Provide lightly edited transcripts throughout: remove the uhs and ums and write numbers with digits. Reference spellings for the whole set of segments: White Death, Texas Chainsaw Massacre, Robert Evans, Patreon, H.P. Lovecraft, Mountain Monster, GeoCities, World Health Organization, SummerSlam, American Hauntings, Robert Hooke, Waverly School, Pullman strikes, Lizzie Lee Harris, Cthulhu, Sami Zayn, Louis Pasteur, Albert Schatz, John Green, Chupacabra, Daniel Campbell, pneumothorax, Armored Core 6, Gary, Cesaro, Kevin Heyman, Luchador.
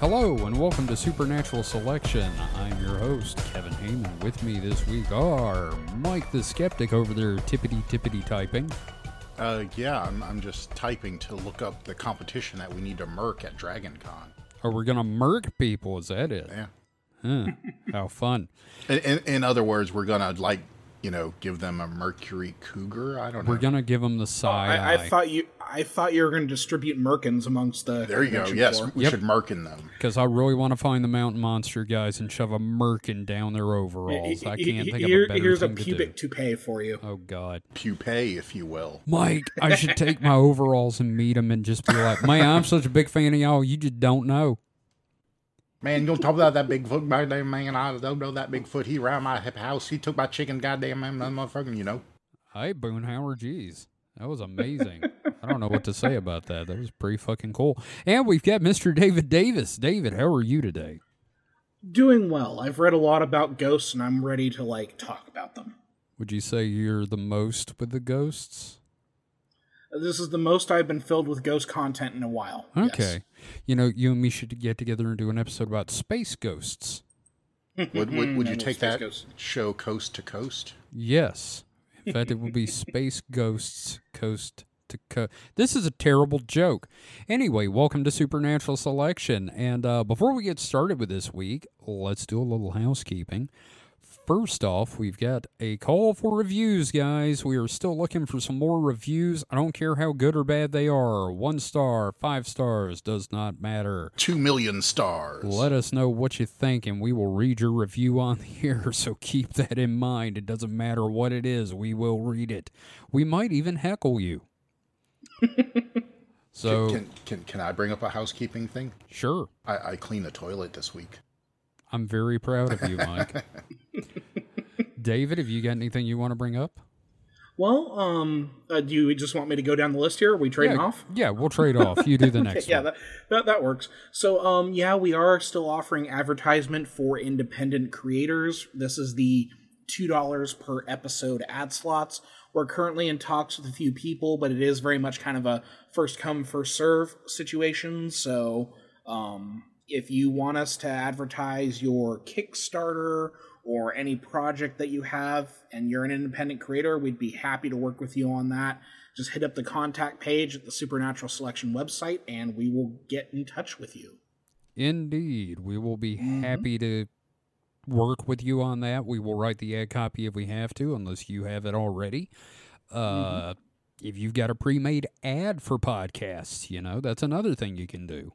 Hello and welcome to Supernatural Selection. I'm your host, Kevin Heyman. With me this week are Mike the Skeptic over there tippity-tippity typing. I'm just typing to look up the competition that we need to murk at Dragon Con. Oh, we're going to murk people, is that it? Yeah. Huh, how fun. In other words, we're going to, like, you know, give them a mercury cougar? I don't know. We're going to give them the side eye. I thought you were going to distribute merkins amongst the... There you go, yes. Floor. We should merkin them. Because I really want to find the Mountain Monster guys and shove a merkin down their overalls. I can't think of a better thing to do. Here's a pubic toupee for you. Oh, God. Pupae, if you will. Mike, I should take my overalls and meet them and just be like, man, I'm such a big fan of y'all, you just don't know. Man, don't talk about that Bigfoot, goddamn man. I don't know that Bigfoot. He ran my house. He took my chicken, goddamn man, motherfucking, you know. Hey, Boomhauer, geez. That was amazing. I don't know what to say about that. That was pretty fucking cool. And we've got Mr. David Davis. David, how are you today? Doing well. I've read a lot about ghosts, and I'm ready to, like, talk about them. Would you say you're the most with the ghosts? This is the most I've been filled with ghost content in a while. Okay. Yes. You know, you and me should get together and do an episode about space ghosts. Would you take that show coast to coast? Yes. In fact, it will be Space Ghosts Coast to Coast. This is a terrible joke. Anyway, welcome to Supernatural Selection. And before we get started with this week, let's do a little housekeeping. First off, we've got a call for reviews, guys. We are still looking for some more reviews. I don't care how good or bad they are. 1 star, 5 stars, does not matter. 2 million stars. Let us know what you think, and we will read your review on the air, so keep that in mind. It doesn't matter what it is. We will read it. We might even heckle you. So can I bring up a housekeeping thing? Sure. I cleaned the toilet this week. I'm very proud of you, Mike. David, have you got anything you want to bring up? Well, do you just want me to go down the list here? Are we trading off? Yeah, we'll trade off. You do the next one. Yeah, that works. So, we are still offering advertisement for independent creators. This is the $2 per episode ad slots. We're currently in talks with a few people, but it is very much kind of a first-come, first-serve situation. So, if you want us to advertise your Kickstarter or any project that you have and you're an independent creator, we'd be happy to work with you on that. Just hit up the contact page at the Supernatural Selection website and we will get in touch with you. Indeed. We will be happy to work with you on that. We will write the ad copy if we have to, unless you have it already. If you've got a pre-made ad for podcasts, you know, that's another thing you can do.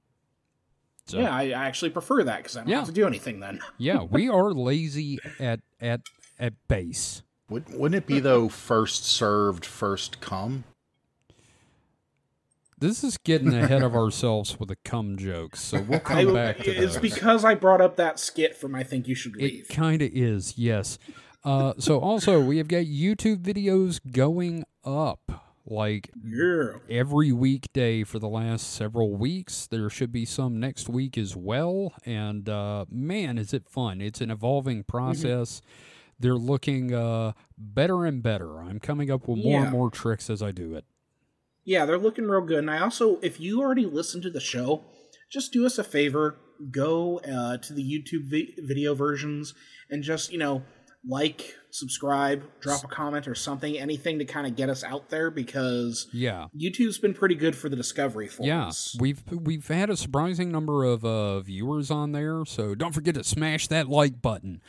So, yeah, I actually prefer that because I don't have to do anything then. Yeah, we are lazy at base. Wouldn't it be, though, first served, first come? This is getting ahead of ourselves with the cum jokes, so we'll come back to those. It's because I brought up that skit from I Think You Should Leave. It kind of is, yes. So also, we have got YouTube videos going up. Every weekday for the last several weeks. There should be some next week as well. And man, is it fun. It's an evolving process. They're looking better and better. I'm coming up with more and more tricks as I do it. Yeah, they're looking real good. And I also, if you already listened to the show, just do us a favor. Go to the YouTube video versions and just, you know, like, subscribe, drop a comment or something, anything to kind of get us out there, because YouTube's been pretty good for the discovery for us. Yeah, we've had a surprising number of viewers on there, so don't forget to smash that like button.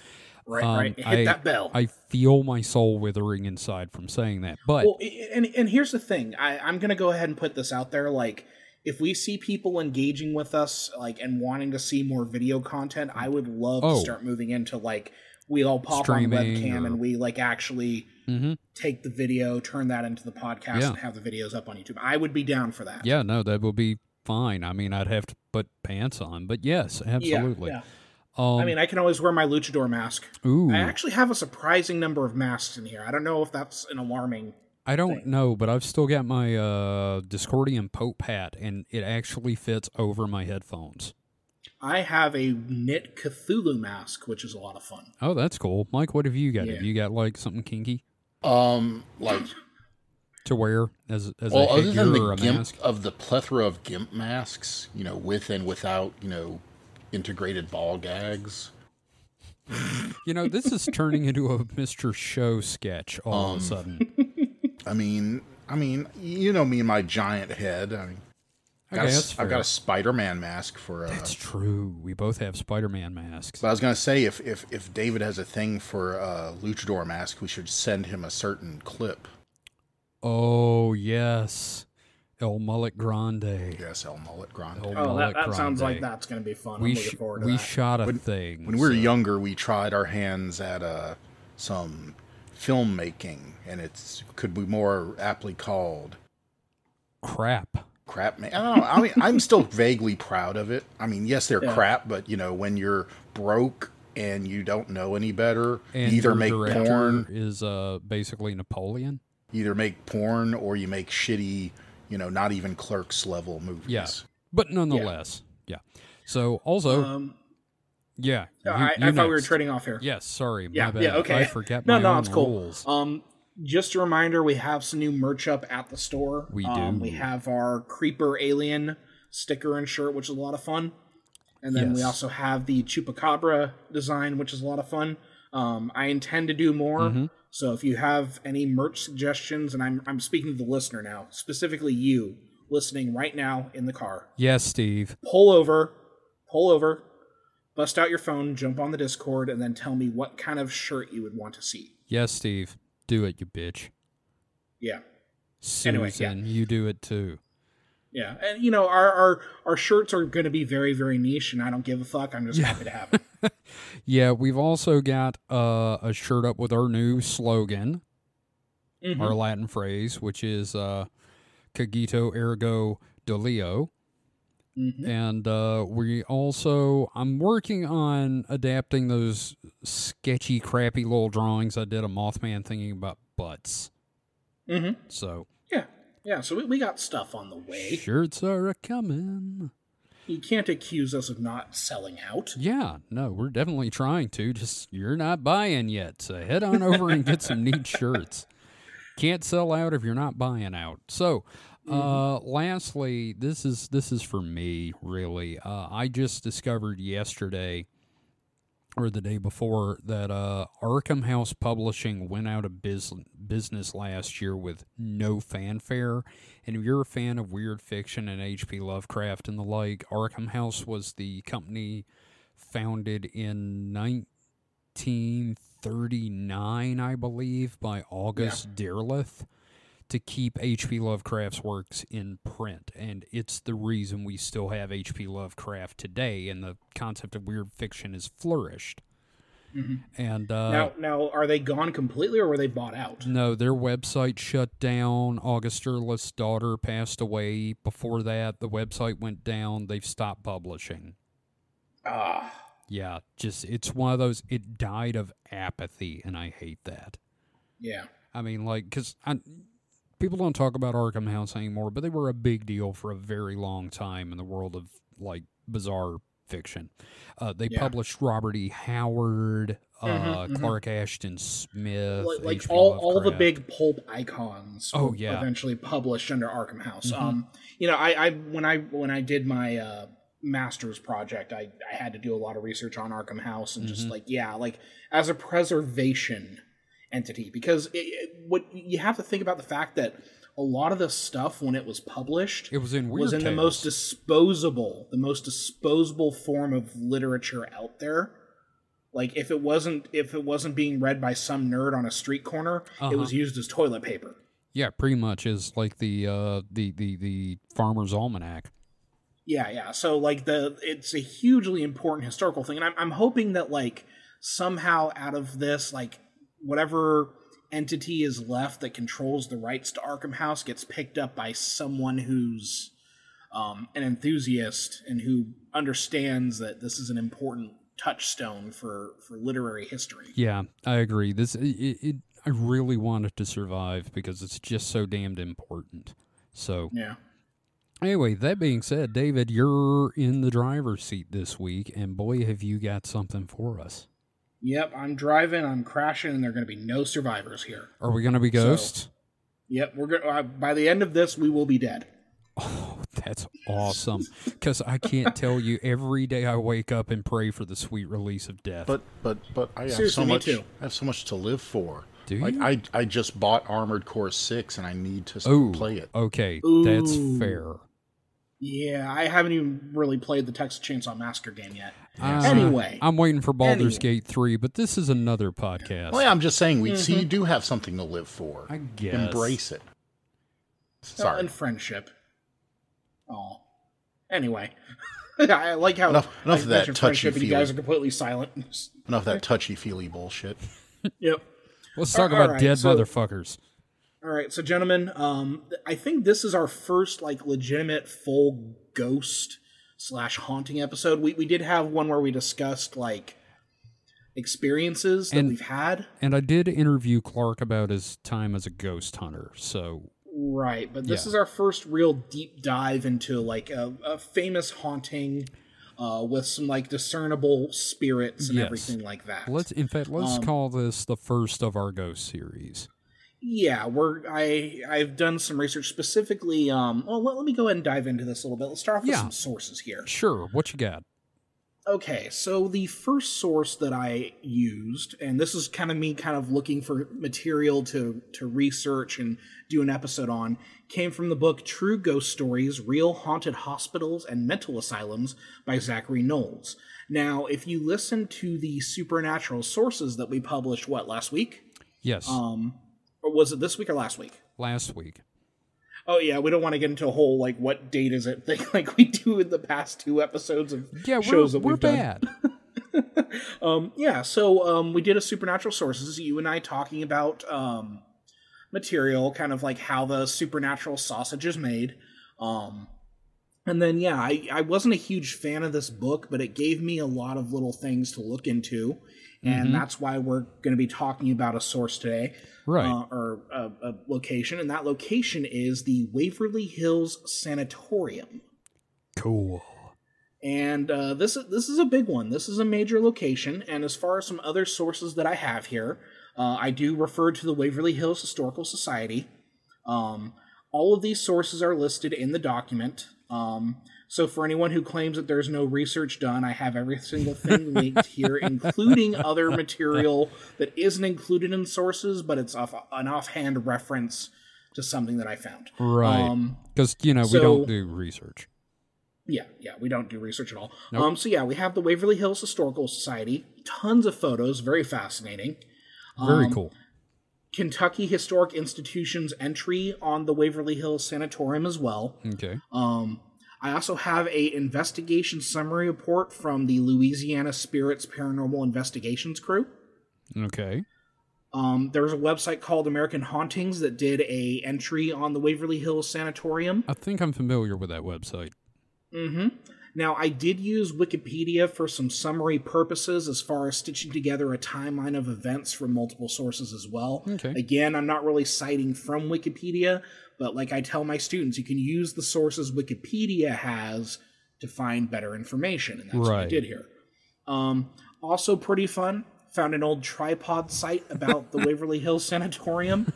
Right. Hit that bell. I feel my soul withering inside from saying that. But well, and here's the thing. I'm going to go ahead and put this out there, like, if we see people engaging with us, like, and wanting to see more video content, I would love to start moving into, like, we all pop streaming on webcam and we like actually take the video, turn that into the podcast and have the videos up on YouTube. I would be down for that. Yeah, no, that would be fine. I mean, I'd have to put pants on, but yes, absolutely. Yeah. I can always wear my Luchador mask. Ooh. I actually have a surprising number of masks in here. I don't know if that's an alarming thing, but I've still got my Discordian Pope hat and it actually fits over my headphones. I have a knit Cthulhu mask, which is a lot of fun. Oh, that's cool. Mike, what have you got? Yeah. Have you got, like, something kinky? To wear as a figure or a mask? Other than the plethora of GIMP masks, you know, with and without, you know, integrated ball gags. You know, this is turning into a Mr. Show sketch all of a sudden. I mean, you know me and my giant head. I mean, I've got a Spider-Man mask for. That's true. We both have Spider-Man masks. But I was gonna say, if David has a thing for a Luchador mask, we should send him a certain clip. Oh yes, El Mullet Grande. Yes, El Mullet Grande. That sounds like that's gonna be fun. I'm looking forward to that. We shot a thing. When we were younger, we tried our hands at some filmmaking, and it could be more aptly called crap. Crap, man. I don't know. I mean, I'm still vaguely proud of it. I mean, yes, they're crap, but you know, when you're broke and you don't know any better, and you either make porn is basically Napoleon. Either make porn or you make shitty, you know, not even Clerks level movies. Yeah, but nonetheless, yeah. So also, I thought we were trading off here. Yes, sorry, my bad. Yeah, okay. I forget. No, it's cool. Just a reminder, we have some new merch up at the store. We do. We have our Creeper Alien sticker and shirt, which is a lot of fun. And then we also have the Chupacabra design, which is a lot of fun. I intend to do more. Mm-hmm. So if you have any merch suggestions, and I'm speaking to the listener now, specifically you listening right now in the car. Yes, Steve. Pull over, bust out your phone, jump on the Discord, and then tell me what kind of shirt you would want to see. Yes, Steve. Do it, you bitch. Yeah. Susan, you do it too. Yeah, and you know, our shirts are going to be very, very niche, and I don't give a fuck. I'm just happy to have it. Yeah, we've also got a shirt up with our new slogan, our Latin phrase, which is Cogito Ergo Doleo. Mm-hmm. And I'm working on adapting those sketchy, crappy little drawings. I did a Mothman thinking about butts. Mm-hmm. So. Yeah. So we got stuff on the way. Shirts are a-coming. You can't accuse us of not selling out. Yeah, no, we're definitely trying to. Just, you're not buying yet. So head on over and get some neat shirts. Can't sell out if you're not buying out. So. Lastly, this is for me, really. I just discovered yesterday, or the day before, that Arkham House Publishing went out of business last year with no fanfare. And if you're a fan of weird fiction and H.P. Lovecraft and the like, Arkham House was the company founded in 1939, I believe, by August Derleth, to keep H.P. Lovecraft's works in print. And it's the reason we still have H.P. Lovecraft today, and the concept of weird fiction has flourished. Mm-hmm. And now, are they gone completely, or were they bought out? No, their website shut down. August Derleth's daughter passed away. Before that, the website went down. They've stopped publishing. Yeah, just, it's one of those, it died of apathy, and I hate that. Yeah. I mean, like, because people don't talk about Arkham House anymore, but they were a big deal for a very long time in the world of, like, bizarre fiction. They published Robert E. Howard, Clark Ashton Smith. Like all the big pulp icons were eventually published under Arkham House. Mm-hmm. You know, when I did my master's project, I had to do a lot of research on Arkham House and just, as a preservation entity, because what you have to think about, the fact that a lot of the stuff when it was published, it was in weird tales. the most disposable form of literature out there. Like, if it wasn't being read by some nerd on a street corner, it was used as toilet paper. Yeah, pretty much, is like the Farmer's Almanac. Yeah. So like it's a hugely important historical thing, and I'm hoping that, like, somehow out of this, like, whatever entity is left that controls the rights to Arkham House gets picked up by someone who's an enthusiast and who understands that this is an important touchstone for literary history. Yeah, I agree. I really want it to survive because it's just so damned important. So yeah. Anyway, that being said, David, you're in the driver's seat this week, and boy, have you got something for us. Yep, I'm driving, I'm crashing, and there are going to be no survivors here. Are we going to be ghosts? Yep, by the end of this, we will be dead. Oh, that's awesome. Because I can't tell you, every day I wake up and pray for the sweet release of death. But I have I have so much to live for. Do you? Like, I just bought Armored Core 6 and I need to play it. Okay, that's fair. Yeah, I haven't even really played the Texas Chainsaw Massacre game yet. Anyway. I'm waiting for Baldur's Gate 3, but this is another podcast. Well, yeah, I'm just saying, you do have something to live for. I guess. Embrace it. Sorry. And friendship. Oh. Anyway. I like how... Enough of that touchy-feely. You guys are completely silent. Enough of that touchy-feely bullshit. Yep. Let's talk about motherfuckers. All right, so gentlemen, I think this is our first legitimate full ghost/haunting episode. We did have one where we discussed experiences that we've had, and I did interview Clark about his time as a ghost hunter. So right, but this is our first real deep dive into a famous haunting. With some discernible spirits and everything like that. Let's call this the first of our ghost series. Yeah, I've done some research specifically. Let me go ahead and dive into this a little bit. Let's start off with some sources here. Sure, what you got? Okay, so the first source that I used, and this is kind of me kind of looking for material to research and do an episode on, came from the book True Ghost Stories, Real Haunted Hospitals and Mental Asylums by Zachary Knowles. Now, if you listen to the Supernatural Sources that we published, last week? Yes. Or was it this week or last week? Last week. Oh, yeah, we don't want to get into a whole, what date is it thing like we do in the past two episodes of shows that we've done. Yeah, we're bad. So we did a Supernatural Sources, you and I talking about... material, kind of how the supernatural sausage is made. And then, I wasn't a huge fan of this book, but it gave me a lot of little things to look into. And that's why we're going to be talking about a source today. Right. Or a location. And that location is the Waverly Hills Sanatorium. Cool. And this is a big one. This is a major location. And as far as some other sources that I have here, I do refer to the Waverly Hills Historical Society. All of these sources are listed in the document. So for anyone who claims that there's no research done, I have every single thing linked here, including other material that isn't included in sources, but it's an offhand reference to something that I found. Right. Because, we don't do research. Yeah, we don't do research at all. Nope. We have the Waverly Hills Historical Society. Tons of photos, very fascinating. Very cool. Kentucky Historic Institution's entry on the Waverly Hills Sanatorium as well. Okay. I also have a investigation summary report from the Louisiana Spirits Paranormal Investigations Crew. Okay. There's a website called American Hauntings that did a entry on the Waverly Hills Sanatorium. I think I'm familiar with that website. Mm-hmm. Now, I did use Wikipedia for some summary purposes as far as stitching together a timeline of events from multiple sources as well. Okay. Again, I'm not really citing from Wikipedia, but like I tell my students, you can use the sources Wikipedia has to find better information, and that's what I did here. Also pretty fun, found an old tripod site about the Waverly Hills Sanatorium.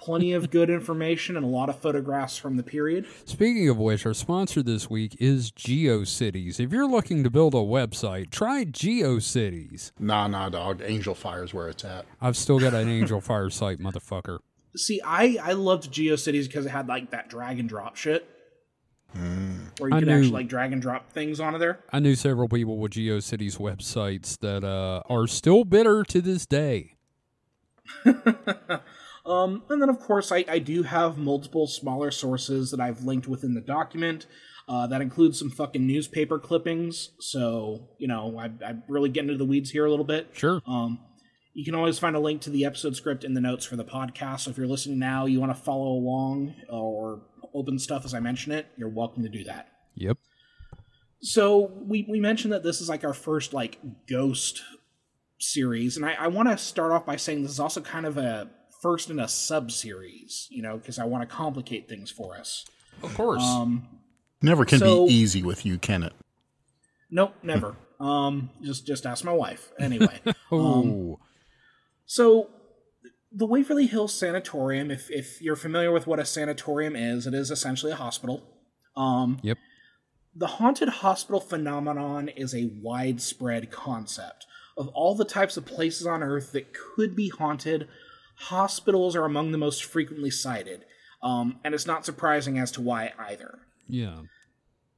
Plenty of good information and a lot of photographs from the period. Speaking of which, our sponsor this week is GeoCities. If you're looking to build a website, try GeoCities. Nah, dog. Angel Fire's where it's at. I've still got an Angel Fire site, motherfucker. See, I loved GeoCities because it had that drag and drop shit. Or you could actually drag and drop things onto there. I knew several people with GeoCities websites that are still bitter to this day. And then, of course, I do have multiple smaller sources that I've linked within the document. That includes some fucking newspaper clippings. So, I'm really getting into the weeds here a little bit. Sure. You can always find a link to the episode script in the notes for the podcast. So if you're listening now, you want to follow along or... open stuff as I mention it, you're welcome to do that. Yep. So we mentioned that this is our first ghost series, and I want to start off by saying this is also kind of a first in a sub-series, because I want to complicate things for us. Of course. Never can be easy with you, can it? Nope, never. Just ask my wife. Anyway. The Waverly Hills Sanatorium, if you're familiar with what a sanatorium is, it is essentially a hospital. Yep. The haunted hospital phenomenon is a widespread concept. Of all the types of places on Earth that could be haunted, hospitals are among the most frequently cited, and it's not surprising as to why either. Yeah.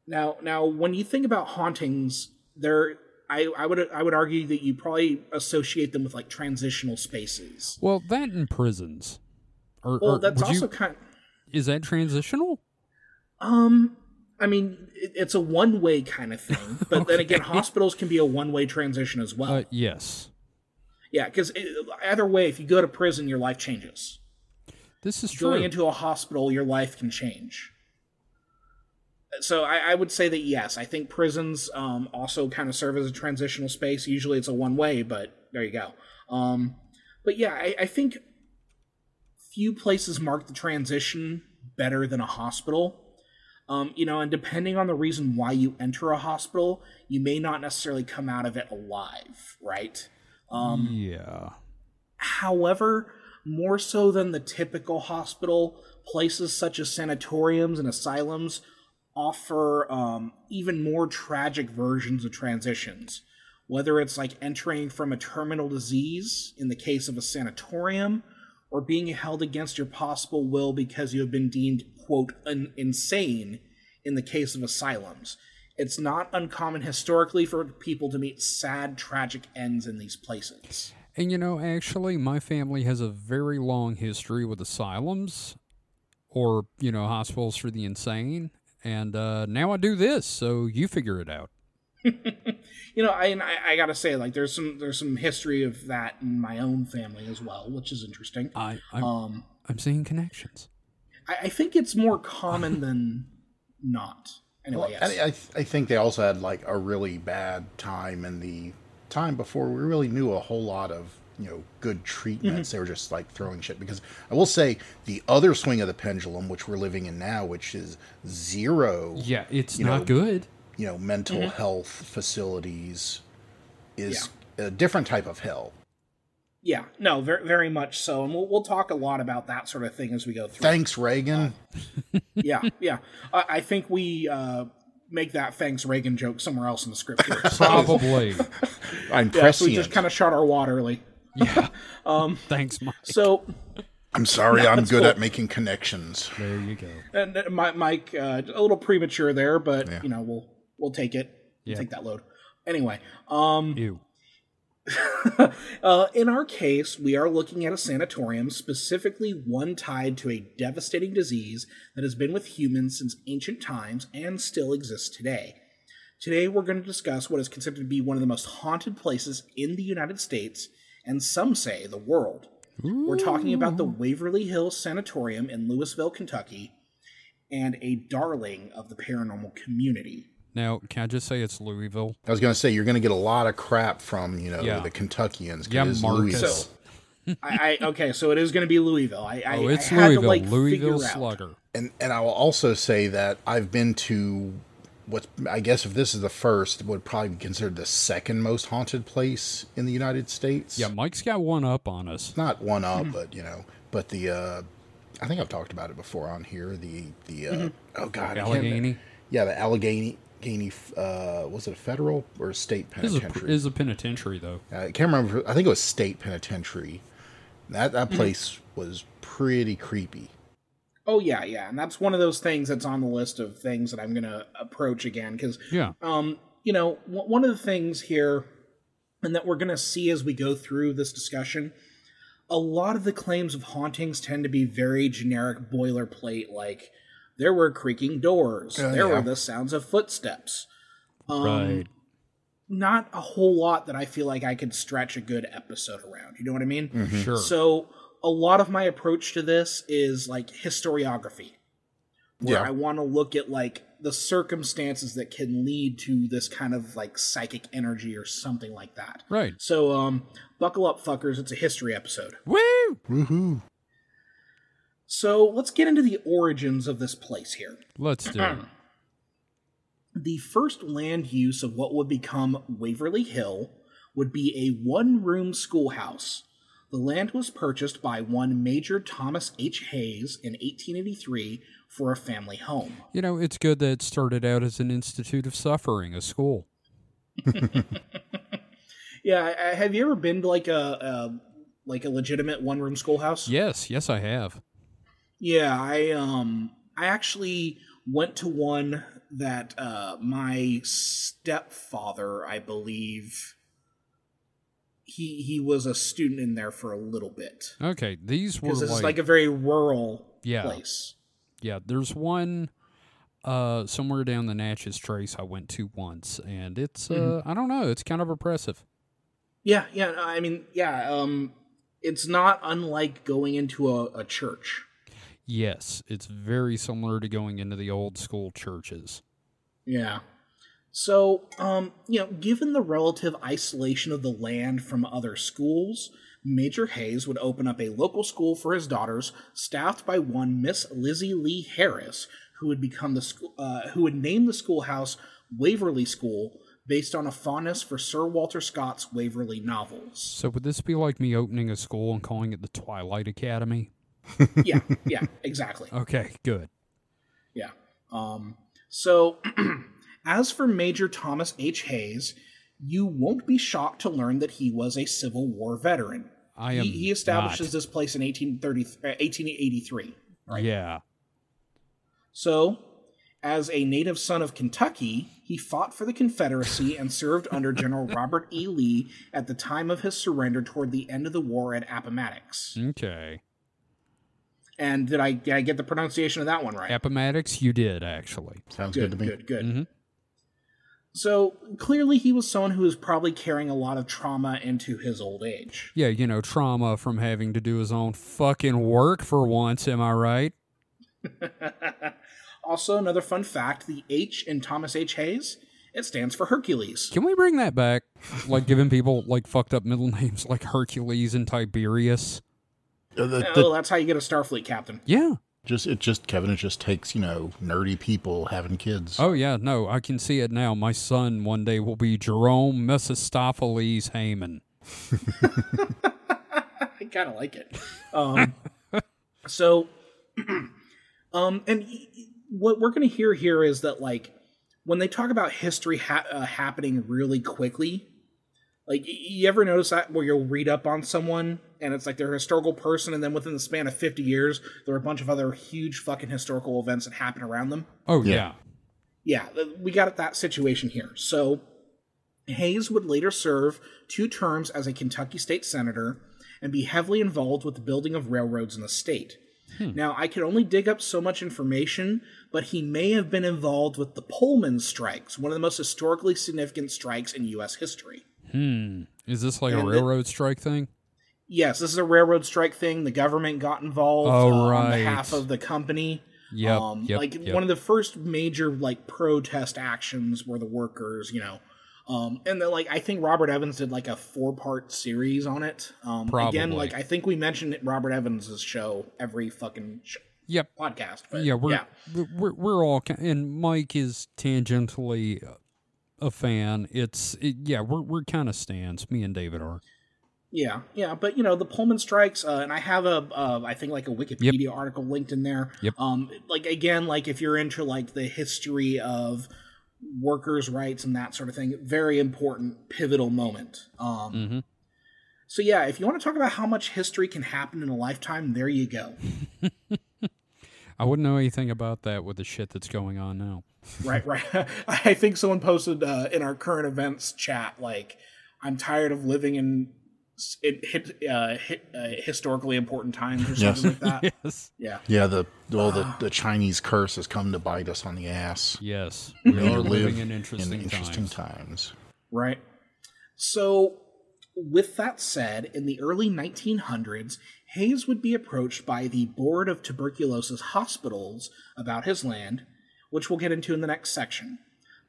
Now, when you think about hauntings, I would argue that you probably associate them with like transitional spaces. Well, that and prisons. Or that's also kind of... Is that transitional? I mean, it's a one-way kind of thing, but okay. Then again, hospitals can be a one-way transition as well. Yes. Yeah, because either way, if you go to prison, your life changes. This is true. Going into a hospital, your life can change. So I would say that, yes, I think prisons also kind of serve as a transitional space. Usually it's a one-way, but there you go. But yeah, I think few places mark the transition better than a hospital. And depending on the reason why you enter a hospital, you may not necessarily come out of it alive, right? Yeah. However, more so than the typical hospital, places such as sanatoriums and asylums offer even more tragic versions of transitions. Whether it's like entering from a terminal disease, in the case of a sanatorium, or being held against your possible will because you have been deemed quote, insane in the case of asylums. It's not uncommon historically for people to meet sad, tragic ends in these places. And, actually, my family has a very long history with asylums or, hospitals for the insane. And now I do this, so you figure it out. I gotta say, like, there's some history of that in my own family as well, which is interesting. I'm seeing connections. I think it's more common than not. Anyway, well, yes. I think they also had like a really bad time in the time before we really knew a whole lot of good treatments. Mm-hmm. They were just like throwing shit. Because I will say the other swing of the pendulum, which we're living in now, which is zero. Yeah, it's not good. Mental mm-hmm. health facilities is a different type of hell. Yeah, no, very, very much so. And we'll talk a lot about that sort of thing as we go through. Thanks, Reagan. Yeah. I think we make that thanks, Reagan joke somewhere else in the script here. Probably. I'm prescient. We just kind of shot our wad early. Yeah. Thanks, Mike. So, I'm sorry, I'm good at making connections. There you go. And Mike, a little premature there, but, we'll take it. Yeah. We'll take that load. Anyway. Ew. In our case, we are looking at a sanatorium, specifically one tied to a devastating disease that has been with humans since ancient times and still exists today. Today, we're going to discuss what is considered to be one of the most haunted places in the United States, and some say the world. Ooh. We're talking about the Waverly Hills Sanatorium in Louisville, Kentucky, and a darling of the paranormal community. Now, can I just say it's Louisville? I was going to say, you're going to get a lot of crap from, the Kentuckians. Yeah, Marcus. So, okay, so it is going to be Louisville. It's Louisville. Louisville Slugger. And I will also say that I've been to what, I guess if this is the first, would probably be considered the second most haunted place in the United States. Yeah, Mike's got one up on us. Not one up, mm-hmm. but the, I think I've talked about it before on here, the mm-hmm. oh God. Allegheny? Yeah, the Allegheny. Was it a federal or a state penitentiary? It is a penitentiary, though. I can't remember. I think it was state penitentiary. That place was pretty creepy. Oh, yeah. And that's one of those things that's on the list of things that I'm going to approach again. Because, one of the things here, and that we're going to see as we go through this discussion, a lot of the claims of hauntings tend to be very generic boilerplate, like, there were creaking doors. There were the sounds of footsteps. Right. Not a whole lot that I feel like I could stretch a good episode around. You know what I mean? Mm-hmm. Sure. So a lot of my approach to this is like historiography. Where I want to look at like the circumstances that can lead to this kind of like psychic energy or something like that. Right. So buckle up, fuckers. It's a history episode. Woo! Woohoo! So let's get into the origins of this place here. Let's do it. The first land use of what would become Waverly Hill would be a one-room schoolhouse The land was purchased by one Major Thomas H. Hayes in 1883 for a family home. You know, it's good that it started out as an institute of suffering, a school. Yeah, have you ever been to like a legitimate one-room schoolhouse? Yes, I have. Yeah, I actually went to one that my stepfather, I believe, he was a student in there for a little bit. Okay, these were this is like a very rural place. Yeah, there's one somewhere down the Natchez Trace I went to once, and it's I don't know, it's kind of oppressive. Yeah, I mean, it's not unlike going into a church. Yes, it's very similar to going into the old school churches. Yeah. So, given the relative isolation of the land from other schools, Major Hayes would open up a local school for his daughters, staffed by one Miss Lizzie Lee Harris, who would become who would name the schoolhouse Waverly School, based on a fondness for Sir Walter Scott's Waverly novels. So would this be like me opening a school and calling it the Twilight Academy? Yeah, exactly. Okay, good. Yeah. So, as for Major Thomas H. Hayes, you won't be shocked to learn that he was a Civil War veteran. He establishes this place in 1883. Right? Yeah. So, as a native son of Kentucky, he fought for the Confederacy and served under General Robert E. Lee at the time of his surrender toward the end of the war at Appomattox. Okay. And did I get the pronunciation of that one right? Appomattox, you did, actually. Sounds good to me. Good. Mm-hmm. So, clearly he was someone who was probably carrying a lot of trauma into his old age. Yeah, trauma from having to do his own fucking work for once, am I right? Also, another fun fact, the H in Thomas H. Hayes, it stands for Hercules. Can we bring that back? Like giving people like fucked up middle names like Hercules and Tiberius? That's how you get a Starfleet captain. Yeah. It just takes, nerdy people having kids. Oh, yeah, no, I can see it now. My son one day will be Jerome Mephistopheles Heyman. I kind of like it. So, and... What we're going to hear here is that, like, when they talk about history happening really quickly, like, you ever notice that where you'll read up on someone, and it's like they're a historical person, and then within the span of 50 years, there are a bunch of other huge fucking historical events that happen around them? Oh, yeah. Yeah, we got that situation here. So, Hayes would later serve 2 terms as a Kentucky state senator and be heavily involved with the building of railroads in the state. Now, I can only dig up so much information, but he may have been involved with the Pullman strikes, one of the most historically significant strikes in U.S. history. Is this like a railroad strike thing? Yes, this is a railroad strike thing. The government got involved on behalf of the company. Yeah, one of the first major protest actions were the workers, and then I think Robert Evans did a 4-part series on it. Probably. Again, I think we mentioned it, Robert Evans' show every fucking podcast. But, we're all, and Mike is tangentially a fan. We're kind of stans. Me and David are. Yeah, but the Pullman strikes, and I have a Wikipedia article linked in there. Yep. If you're into the history of workers' rights and that sort of thing, very important, pivotal moment. So yeah, if you want to talk about how much history can happen in a lifetime, there you go. I wouldn't know anything about that with the shit that's going on now. Right. I think someone posted in our current events chat, I'm tired of living in historically important times or something like that. Yes. Yeah. Yeah. The Chinese curse has come to bite us on the ass. Yes. We are living in interesting times. Right. So, with that said, in the early 1900s, Hayes would be approached by the Board of Tuberculosis Hospitals about his land, which we'll get into in the next section.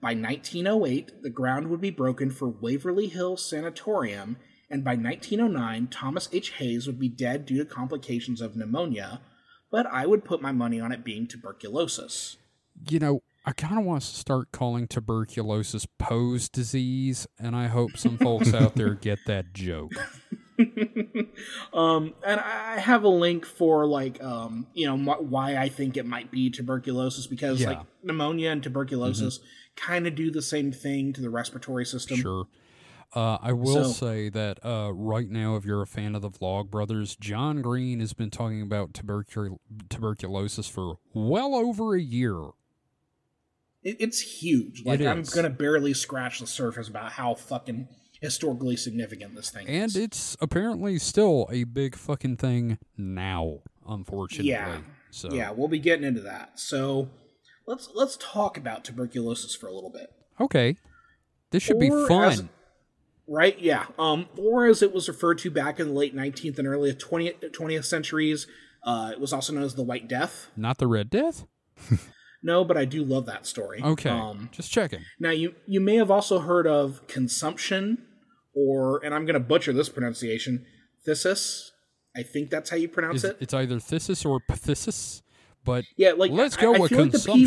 By 1908, the ground would be broken for Waverly Hills Sanatorium. And by 1909, Thomas H. Hayes would be dead due to complications of pneumonia, but I would put my money on it being tuberculosis. I kind of want to start calling tuberculosis Poe's disease, and I hope some folks out there get that joke. And I have a link for like, why I think it might be tuberculosis, because like pneumonia and tuberculosis kind of do the same thing to the respiratory system. Sure. I will say that right now, if you're a fan of the Vlog Brothers, John Green has been talking about tuberculosis for well over a year. It's huge. Like, I'm going to barely scratch the surface about how fucking historically significant this thing is. And it's apparently still a big fucking thing now, unfortunately. Yeah, so. Yeah, we'll be getting into that. So let's talk about tuberculosis for a little bit. Okay. This should be fun. Right, yeah. Or as it was referred to back in the late 19th and early 20th centuries, it was also known as the White Death. Not the Red Death? No, but I do love that story. Okay, just checking. Now, you may have also heard of consumption, or, and I'm going to butcher this pronunciation, phthisis. I think that's how you pronounce it. It's either phthisis or phthisis, but yeah, like, let's go with consumption.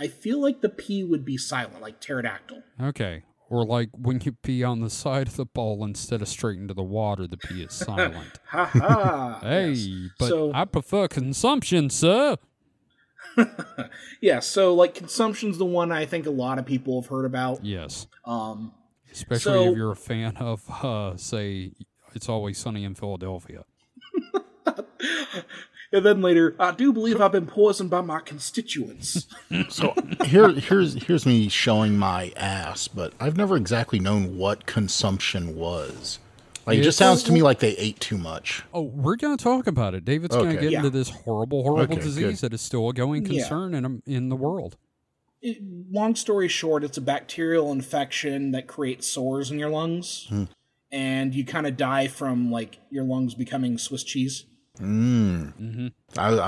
I feel like the P would be silent. Like pterodactyl. Okay. Or like when you pee on the side of the bowl instead of straight into the water, the pee is silent. Ha ha! Hey, yes. But so, I prefer consumption, sir. Yeah, so like consumption's the one I think a lot of people have heard about. Yes. Especially if you're a fan of, say, It's Always Sunny in Philadelphia. And then later, I do believe I've been poisoned by my constituents. So here's me showing my ass, but I've never exactly known what consumption was. Like, it just sounds to me like they ate too much. Oh, we're going to talk about it. David's going to get into this horrible disease that is still a going concern in the world. Long story short, it's a bacterial infection that creates sores in your lungs. And you kind of die from, like, your lungs becoming Swiss cheese. I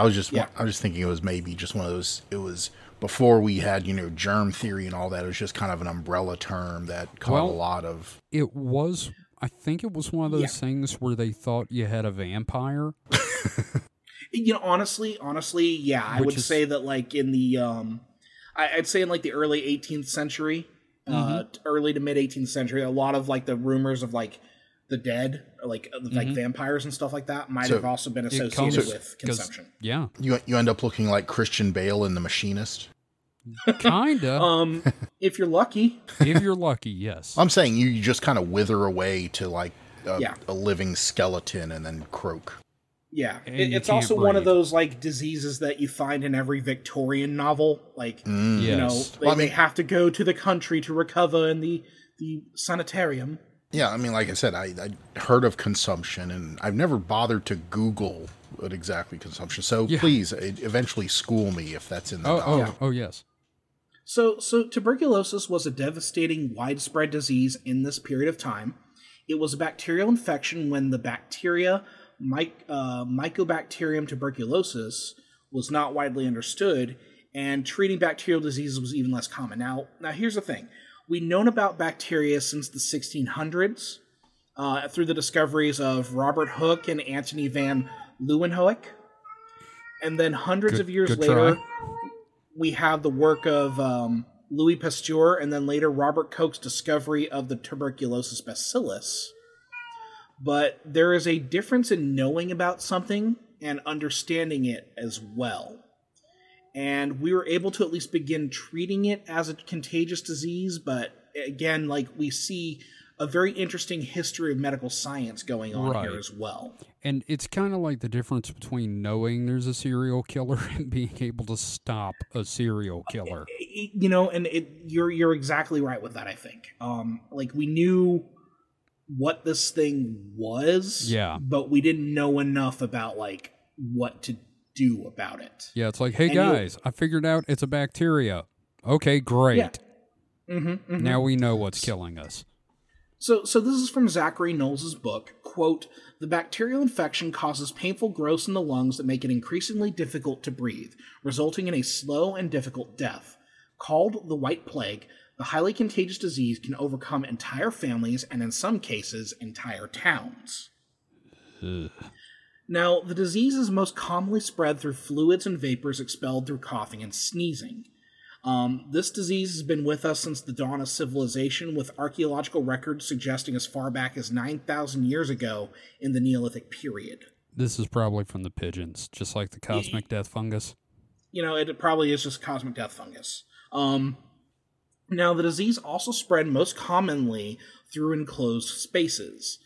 was just I was just thinking it was maybe just one of those. It was before we had germ theory and all that. It was just kind of an umbrella term that caught a lot of. It was. I think it was one of those things where they thought you had a vampire. Honestly, yeah. I would say that like in the I'd say in like the early 18th century, early to mid 18th century, a lot of like the rumors of like. The dead, like vampires and stuff like that, might have also been associated with consumption. Yeah, you end up looking like Christian Bale in The Machinist. Kinda. If you're lucky. If you're lucky, yes. I'm saying you just kind of wither away to like a living skeleton and then croak. Yeah, it's also one of those like diseases that you find in every Victorian novel. Like they have to go to the country to recover in the sanitarium. Yeah, I mean, like I said, I heard of consumption, and I've never bothered to Google what exactly consumption. So please, eventually school me if that's in the document. Oh, yes. So tuberculosis was a devastating, widespread disease in this period of time. It was a bacterial infection when the bacteria Mycobacterium tuberculosis was not widely understood, and treating bacterial diseases was even less common. Now here's the thing. We've known about bacteria since the 1600s through the discoveries of Robert Hooke and Antony van Leeuwenhoek. And then hundreds of years later, we have the work of Louis Pasteur and then later Robert Koch's discovery of the tuberculosis bacillus. But there is a difference in knowing about something and understanding it as well. And we were able to at least begin treating it as a contagious disease. But again, like we see a very interesting history of medical science going on here as well. And it's kind of like the difference between knowing there's a serial killer and being able to stop a serial killer. You're exactly right with that, I think. Like we knew what this thing was, but we didn't know enough about like what to do about it. Yeah, it's like, hey guys, I figured out it's a bacteria. Okay, great. Yeah. Now we know what's killing us. So this is from Zachary Knowles' book, quote, "The bacterial infection causes painful growths in the lungs that make it increasingly difficult to breathe, resulting in a slow and difficult death. Called the White Plague, the highly contagious disease can overcome entire families and in some cases, entire towns." Ugh. Now, the disease is most commonly spread through fluids and vapors expelled through coughing and sneezing. This disease has been with us since the dawn of civilization, with archaeological records suggesting as far back as 9,000 years ago in the Neolithic period. This is probably from the pigeons, just like the cosmic death fungus. You know, it probably is just cosmic death fungus. Now, the disease also spread most commonly through enclosed spaces.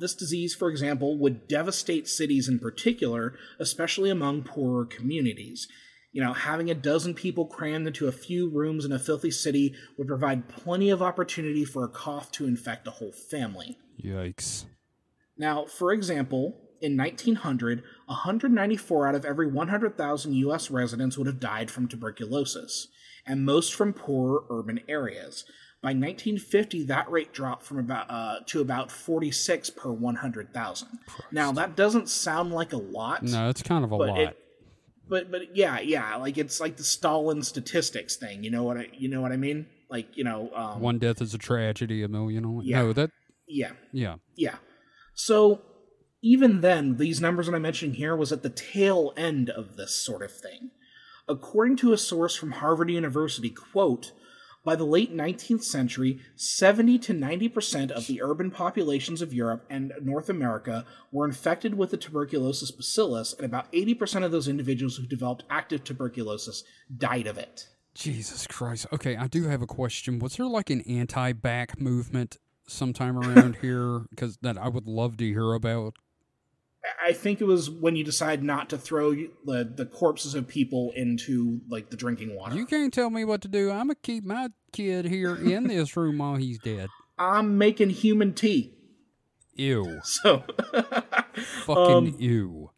This disease, for example, would devastate cities in particular, especially among poorer communities. You know, having a dozen people crammed into a few rooms in a filthy city would provide plenty of opportunity for a cough to infect a whole family. Yikes. Now, for example, in 1900, 194 out of every 100,000 U.S. residents would have died from tuberculosis, and most from poorer urban areas. By 1950, that rate dropped from about 46 per 100,000. Now, that doesn't sound like a lot. No, it's kind of a lot. But yeah, like it's like the Stalin statistics thing. You know what I mean? Like, you know, one death is a tragedy, a million only. Yeah. No, that. Yeah. Yeah. Yeah. So even then, these numbers that I'm mentioning here was at the tail end of this sort of thing. According to a source from Harvard University, quote, by the late 19th century, 70 to 90% of the urban populations of Europe and North America were infected with the tuberculosis bacillus, and about 80% of those individuals who developed active tuberculosis died of it. Jesus Christ. Okay, I do have a question. Was there like an anti-back movement sometime around here? Because that I would love to hear about. I think it was when you decide not to throw the corpses of people into, like, the drinking water. You can't tell me what to do. I'm going to keep my kid here in this room while he's dead. I'm making human tea. Ew. So. Fucking ew.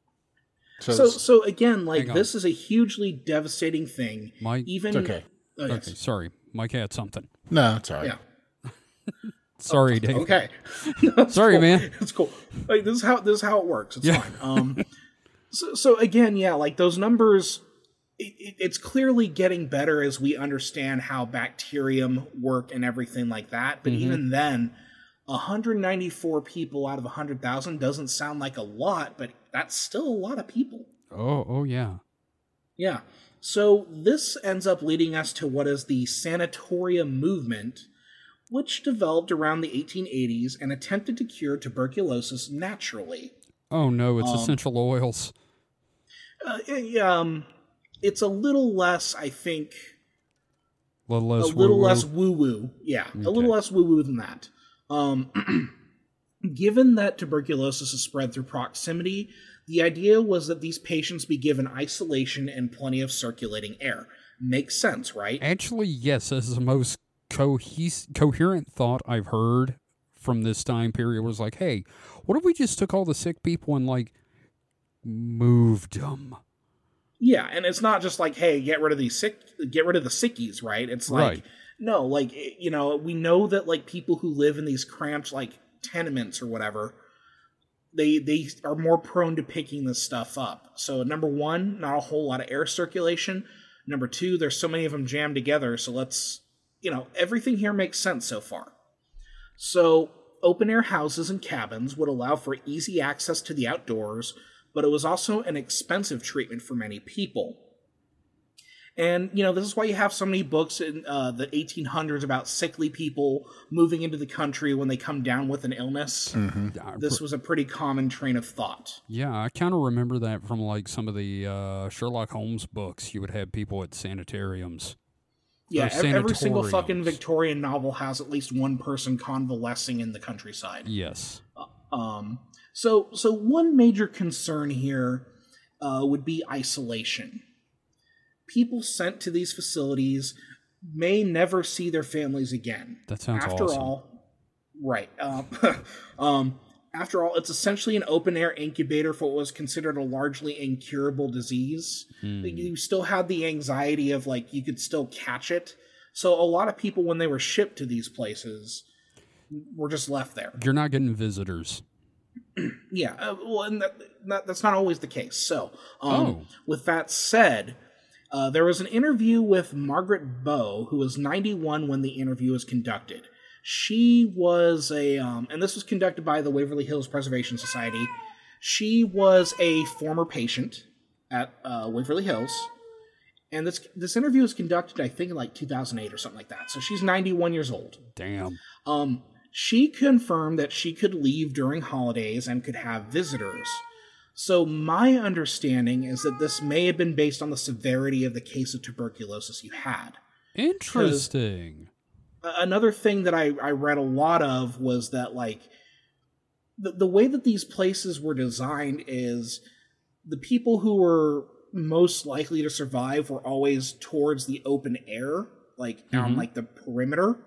So again, like, this is a hugely devastating thing. Even, it's okay. Yes. Sorry. Mike had something. No, it's all right. Yeah. Sorry, Dave. Okay. Sorry, cool. Man. It's cool. Like, this is how it works. It's fine. So again, yeah, like those numbers, it's clearly getting better as we understand how bacterium work and everything like that. But even then, 194 people out of 100,000 doesn't sound like a lot, but that's still a lot of people. Oh yeah. Yeah. So this ends up leading us to what is the sanatorium movement, which developed around the 1880s and attempted to cure tuberculosis naturally. Oh no, it's essential oils. It's a little less, I think. A little less woo-woo. Yeah, okay. A little less woo-woo than that. Given that tuberculosis is spread through proximity, the idea was that these patients be given isolation and plenty of circulating air. Makes sense, right? Actually, yes, this is the most coherent thought I've heard from this time period. Was like, hey, what if we just took all the sick people and like moved them? Yeah, and it's not just like, hey, get rid of the sickies, right? It's like, right. No, like, you know, we know that like people who live in these cramped like tenements or whatever, they are more prone to picking this stuff up. So number one, not a whole lot of air circulation. Number two, there's so many of them jammed together, so let's. You know, everything here makes sense so far. So, open-air houses and cabins would allow for easy access to the outdoors, but it was also an expensive treatment for many people. And, you know, this is why you have so many books in the 1800s about sickly people moving into the country when they come down with an illness. Mm-hmm. This was a pretty common train of thought. Yeah, I kind of remember that from, like, some of the Sherlock Holmes books. You would have people at sanitariums. Yeah, every single fucking Victorian novel has at least one person convalescing in the countryside. Yes. So one major concern here would be isolation. People sent to these facilities may never see their families again. That sounds awesome. After all, right. After all, it's essentially an open-air incubator for what was considered a largely incurable disease. Mm. You still had the anxiety of, like, you could still catch it. So a lot of people, when they were shipped to these places, were just left there. You're not getting visitors. Yeah, well, and that's not always the case. So, With that said, there was an interview with Margaret Bowe, who was 91 when the interview was conducted. She was and this was conducted by the Waverly Hills Preservation Society. She was a former patient at Waverly Hills, And this interview was conducted, I think, in like 2008 or something like that. So she's 91 years old. Damn. She confirmed that she could leave during holidays and could have visitors. So my understanding is that this may have been based on the severity of the case of tuberculosis you had. Interesting. Another thing that I read a lot of was that, like, the way that these places were designed is the people who were most likely to survive were always towards the open air, like on like the perimeter.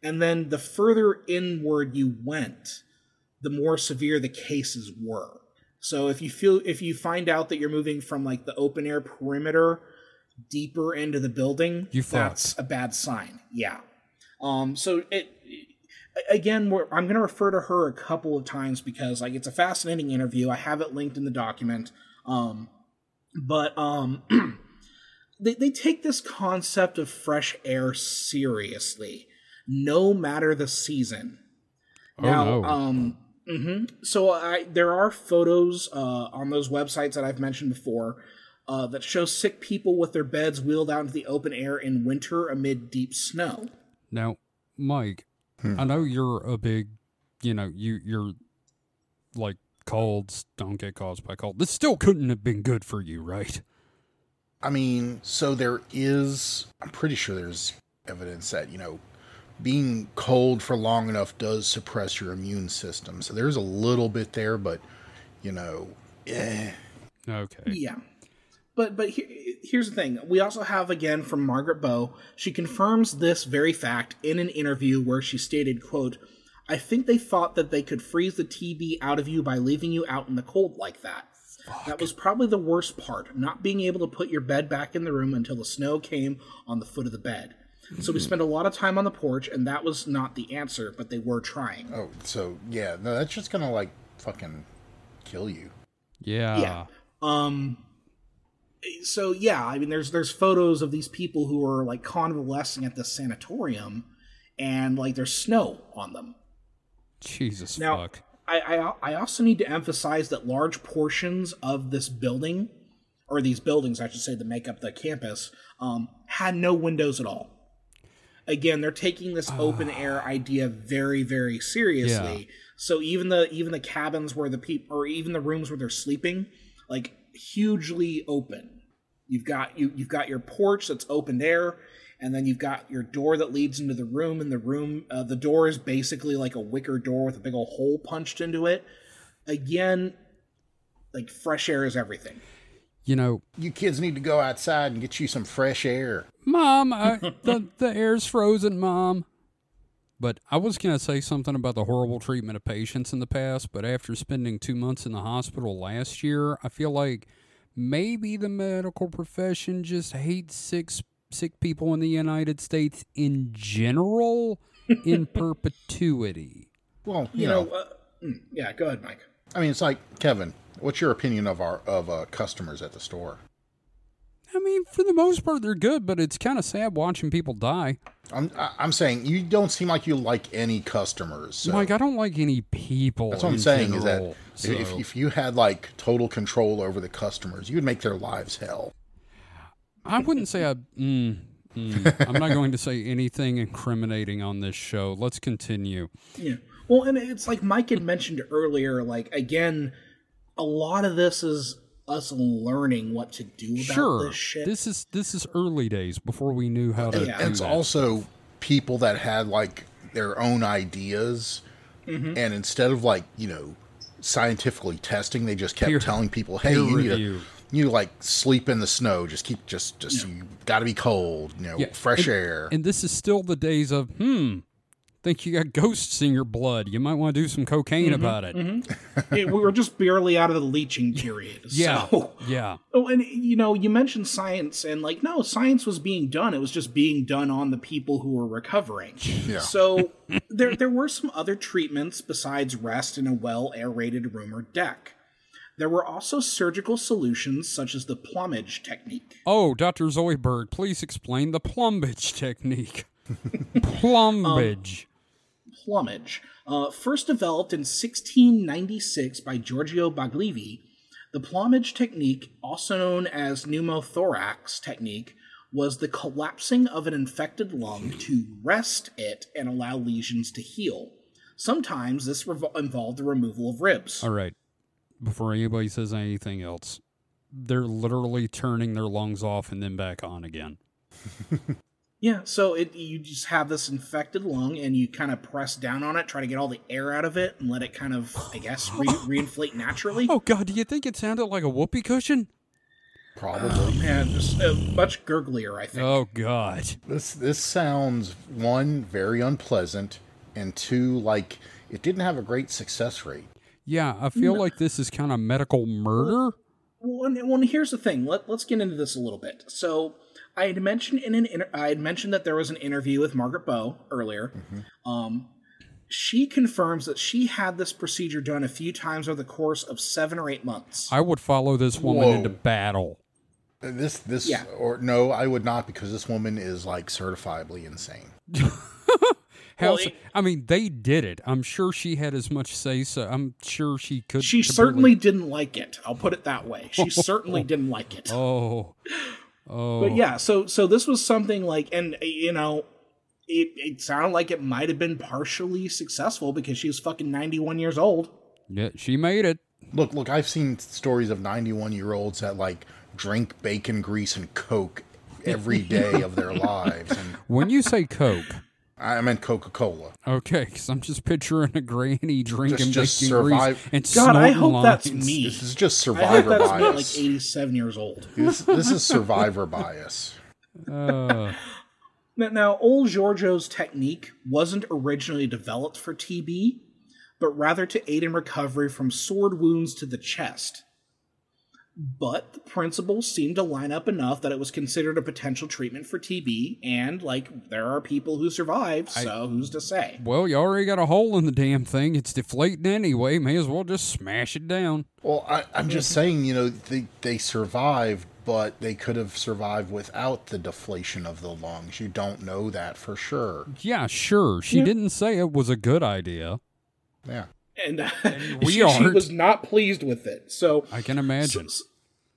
And then the further inward you went, the more severe the cases were. So if you find out that you're moving from like the open air perimeter deeper into the building, that's a bad sign. Yeah. So again, I'm going to refer to her a couple of times because like it's a fascinating interview. I have it linked in the document. But they take this concept of fresh air seriously, no matter the season. So there are photos on those websites that I've mentioned before that show sick people with their beds wheeled out into the open air in winter amid deep snow. Now, Mike, I know you're a big, you're like colds don't get caused by cold. This still couldn't have been good for you, right? I mean, so I'm pretty sure there's evidence that, being cold for long enough does suppress your immune system. So there's a little bit there, but, Okay. Yeah. But here's the thing. We also have, again, from Margaret Bowe, she confirms this very fact in an interview where she stated, quote, "I think they thought that they could freeze the TB out of you by leaving you out in the cold like that. Fuck. That was probably the worst part, not being able to put your bed back in the room until the snow came on the foot of the bed. So we spent a lot of time on the porch, and that was not the answer, but they were trying." Oh, so, yeah. No, that's just gonna, like, fucking kill you. Yeah. Yeah. So, yeah, I mean, there's photos of these people who are, like, convalescing at the sanatorium, and, like, there's snow on them. Jesus, now, fuck. I also need to emphasize that large portions of this building, or these buildings, I should say, that make up the campus, had no windows at all. Again, they're taking this open air idea very, very seriously. Yeah. So even the cabins where the people, or even the rooms where they're sleeping, like hugely open. You've got your porch that's open air, and then you've got your door that leads into the room. And the room, the door is basically like a wicker door with a big old hole punched into it. Again, like fresh air is everything. You kids need to go outside and get you some fresh air. Mom, the air's frozen, Mom. But I was going to say something about the horrible treatment of patients in the past, but after spending 2 months in the hospital last year, I feel like maybe the medical profession just hates sick people in the United States in general in perpetuity. Well, yeah, go ahead, Mike. I mean, it's like, Kevin, what's your opinion of our customers at the store? I mean, for the most part, they're good, but it's kind of sad watching people die. I'm saying you don't seem like you like any customers. So. Like, I don't like any people. That's what I'm saying general, is that if you had like total control over the customers, you would make their lives hell. I wouldn't say I'm not going to say anything incriminating on this show. Let's continue. Yeah. Well, and it's like Mike had mentioned earlier, like, again, a lot of this is us learning what to do about this shit. This is early days before we knew how to do it's that. Also people that had, like, their own ideas, and instead of, like, scientifically testing, they just kept telling people, hey, you like sleep in the snow. Just you got to be cold, fresh air. And this is still the days of, think you got ghosts in your blood. You might want to do some cocaine about it. We were just barely out of the leeching period. Yeah. Oh, and you mentioned science, and like, no, science was being done. It was just being done on the people who were recovering. Yeah. So there were some other treatments besides rest in a well-aerated room or deck. There were also surgical solutions such as the plumbage technique. Oh, Dr. Zoidberg, please explain the plumbage technique. Plumbage. Plumbage. First developed in 1696 by Giorgio Baglivi, The plumage technique, also known as pneumothorax technique, was the collapsing of an infected lung to rest it and allow lesions to heal. Sometimes this involved the removal of ribs. All right. Before anybody says anything else, they're literally turning their lungs off and then back on again. Yeah, so you just have this infected lung, and you kind of press down on it, try to get all the air out of it, and let it kind of, I guess, reinflate naturally. Oh, God, do you think it sounded like a whoopee cushion? Probably. Oh, man, just much gurglier, I think. Oh, God. This sounds, one, very unpleasant, and two, like, it didn't have a great success rate. Yeah, I feel like this is kind of medical murder. Well, here's the thing. Let's get into this a little bit. So... I had mentioned that there was an interview with Margaret Bowe earlier. Mm-hmm. She confirms that she had this procedure done a few times over the course of 7 or 8 months. I would follow this woman into battle. No, I would not, because this woman is like certifiably insane. I mean, they did it. I'm sure she had as much say, so I'm sure she could. She certainly didn't like it. I'll put it that way. She certainly didn't like it. Oh. But yeah, so this was something like, and you know, it sounded like it might have been partially successful because she was fucking 91 years old. Yeah, she made it. Look, I've seen stories of 91-year-olds that like drink bacon grease and Coke every day of their lives. And when you say Coke, I meant Coca-Cola. Okay, because I'm just picturing a granny drinking bacon grease and God, I hope that's me. This is just survivor bias. I hope that's me, like 87 years old. This is survivor bias. Now, old Giorgio's technique wasn't originally developed for TB, but rather to aid in recovery from sword wounds to the chest. But the principles seemed to line up enough that it was considered a potential treatment for TB, and, like, there are people who survive, so who's to say? Well, you already got a hole in the damn thing. It's deflating anyway. May as well just smash it down. Well, I'm just saying, you know, they survived, but they could have survived without the deflation of the lungs. You don't know that for sure. Yeah, sure. She didn't say it was a good idea. Yeah. And she was not pleased with it. So I can imagine.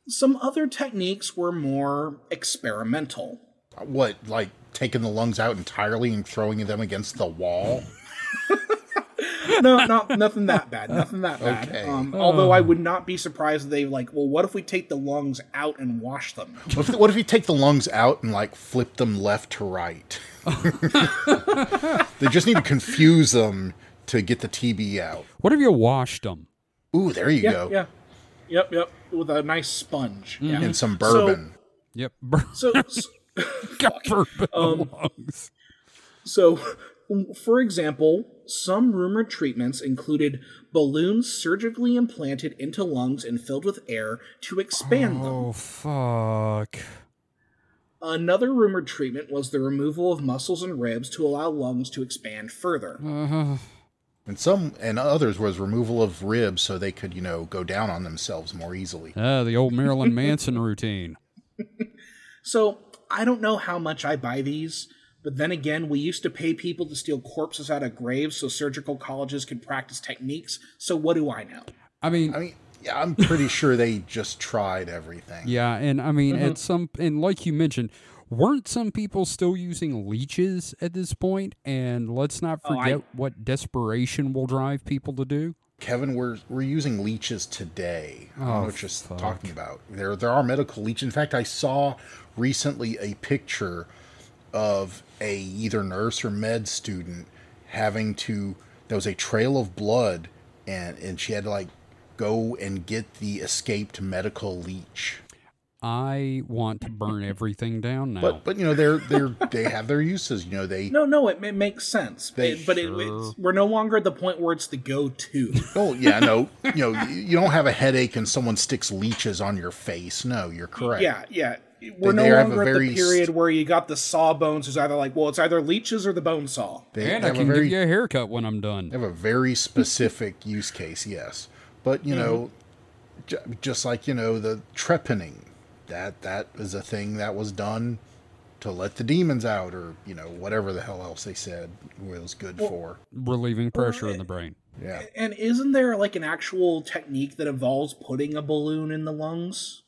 Some other techniques were more experimental. What, like taking the lungs out entirely and throwing them against the wall? No, nothing that bad. Nothing that bad. Okay. Although I would not be surprised if they like, well, what if we take the lungs out and wash them? What if we take the lungs out and like flip them left to right? They just need to confuse them to get the TB out. What have you washed them? Ooh, there you go. Yeah. Yep. With a nice sponge. Mm-hmm. Yeah. And some bourbon. So got bourbon lungs. So, for example, some rumored treatments included balloons surgically implanted into lungs and filled with air to expand them. Oh, fuck. Another rumored treatment was the removal of muscles and ribs to allow lungs to expand further. Uh-huh. And others was removal of ribs so they could, you know, go down on themselves more easily. The old Marilyn Manson routine. So, I don't know how much I buy these, but then again, we used to pay people to steal corpses out of graves so surgical colleges could practice techniques, so what do I know? I mean yeah, I'm pretty sure they just tried everything. Yeah, and I mean, and like you mentioned, weren't some people still using leeches at this point? And let's not forget what desperation will drive people to do. Kevin, we're using leeches today. I was just talking about there are medical leeches. In fact, I saw recently a picture of a either nurse or med student having to. There was a trail of blood, and she had to like go and get the escaped medical leech. I want to burn everything down now. But you know, they have their uses. You know, they it makes sense. We're no longer at the point where it's the go-to. Oh yeah, no, you know, you don't have a headache and someone sticks leeches on your face. No, you're correct. Yeah. We're no longer at the period where you got the sawbones. Is either like, well, it's either leeches or the bone saw. And I can give you a haircut when I'm done. They have a very specific use case. Yes, but you know, just like you know, the trepanning. That is a thing that was done to let the demons out, or you know whatever the hell else they said was good for relieving pressure in the brain. Yeah. And isn't there like an actual technique that involves putting a balloon in the lungs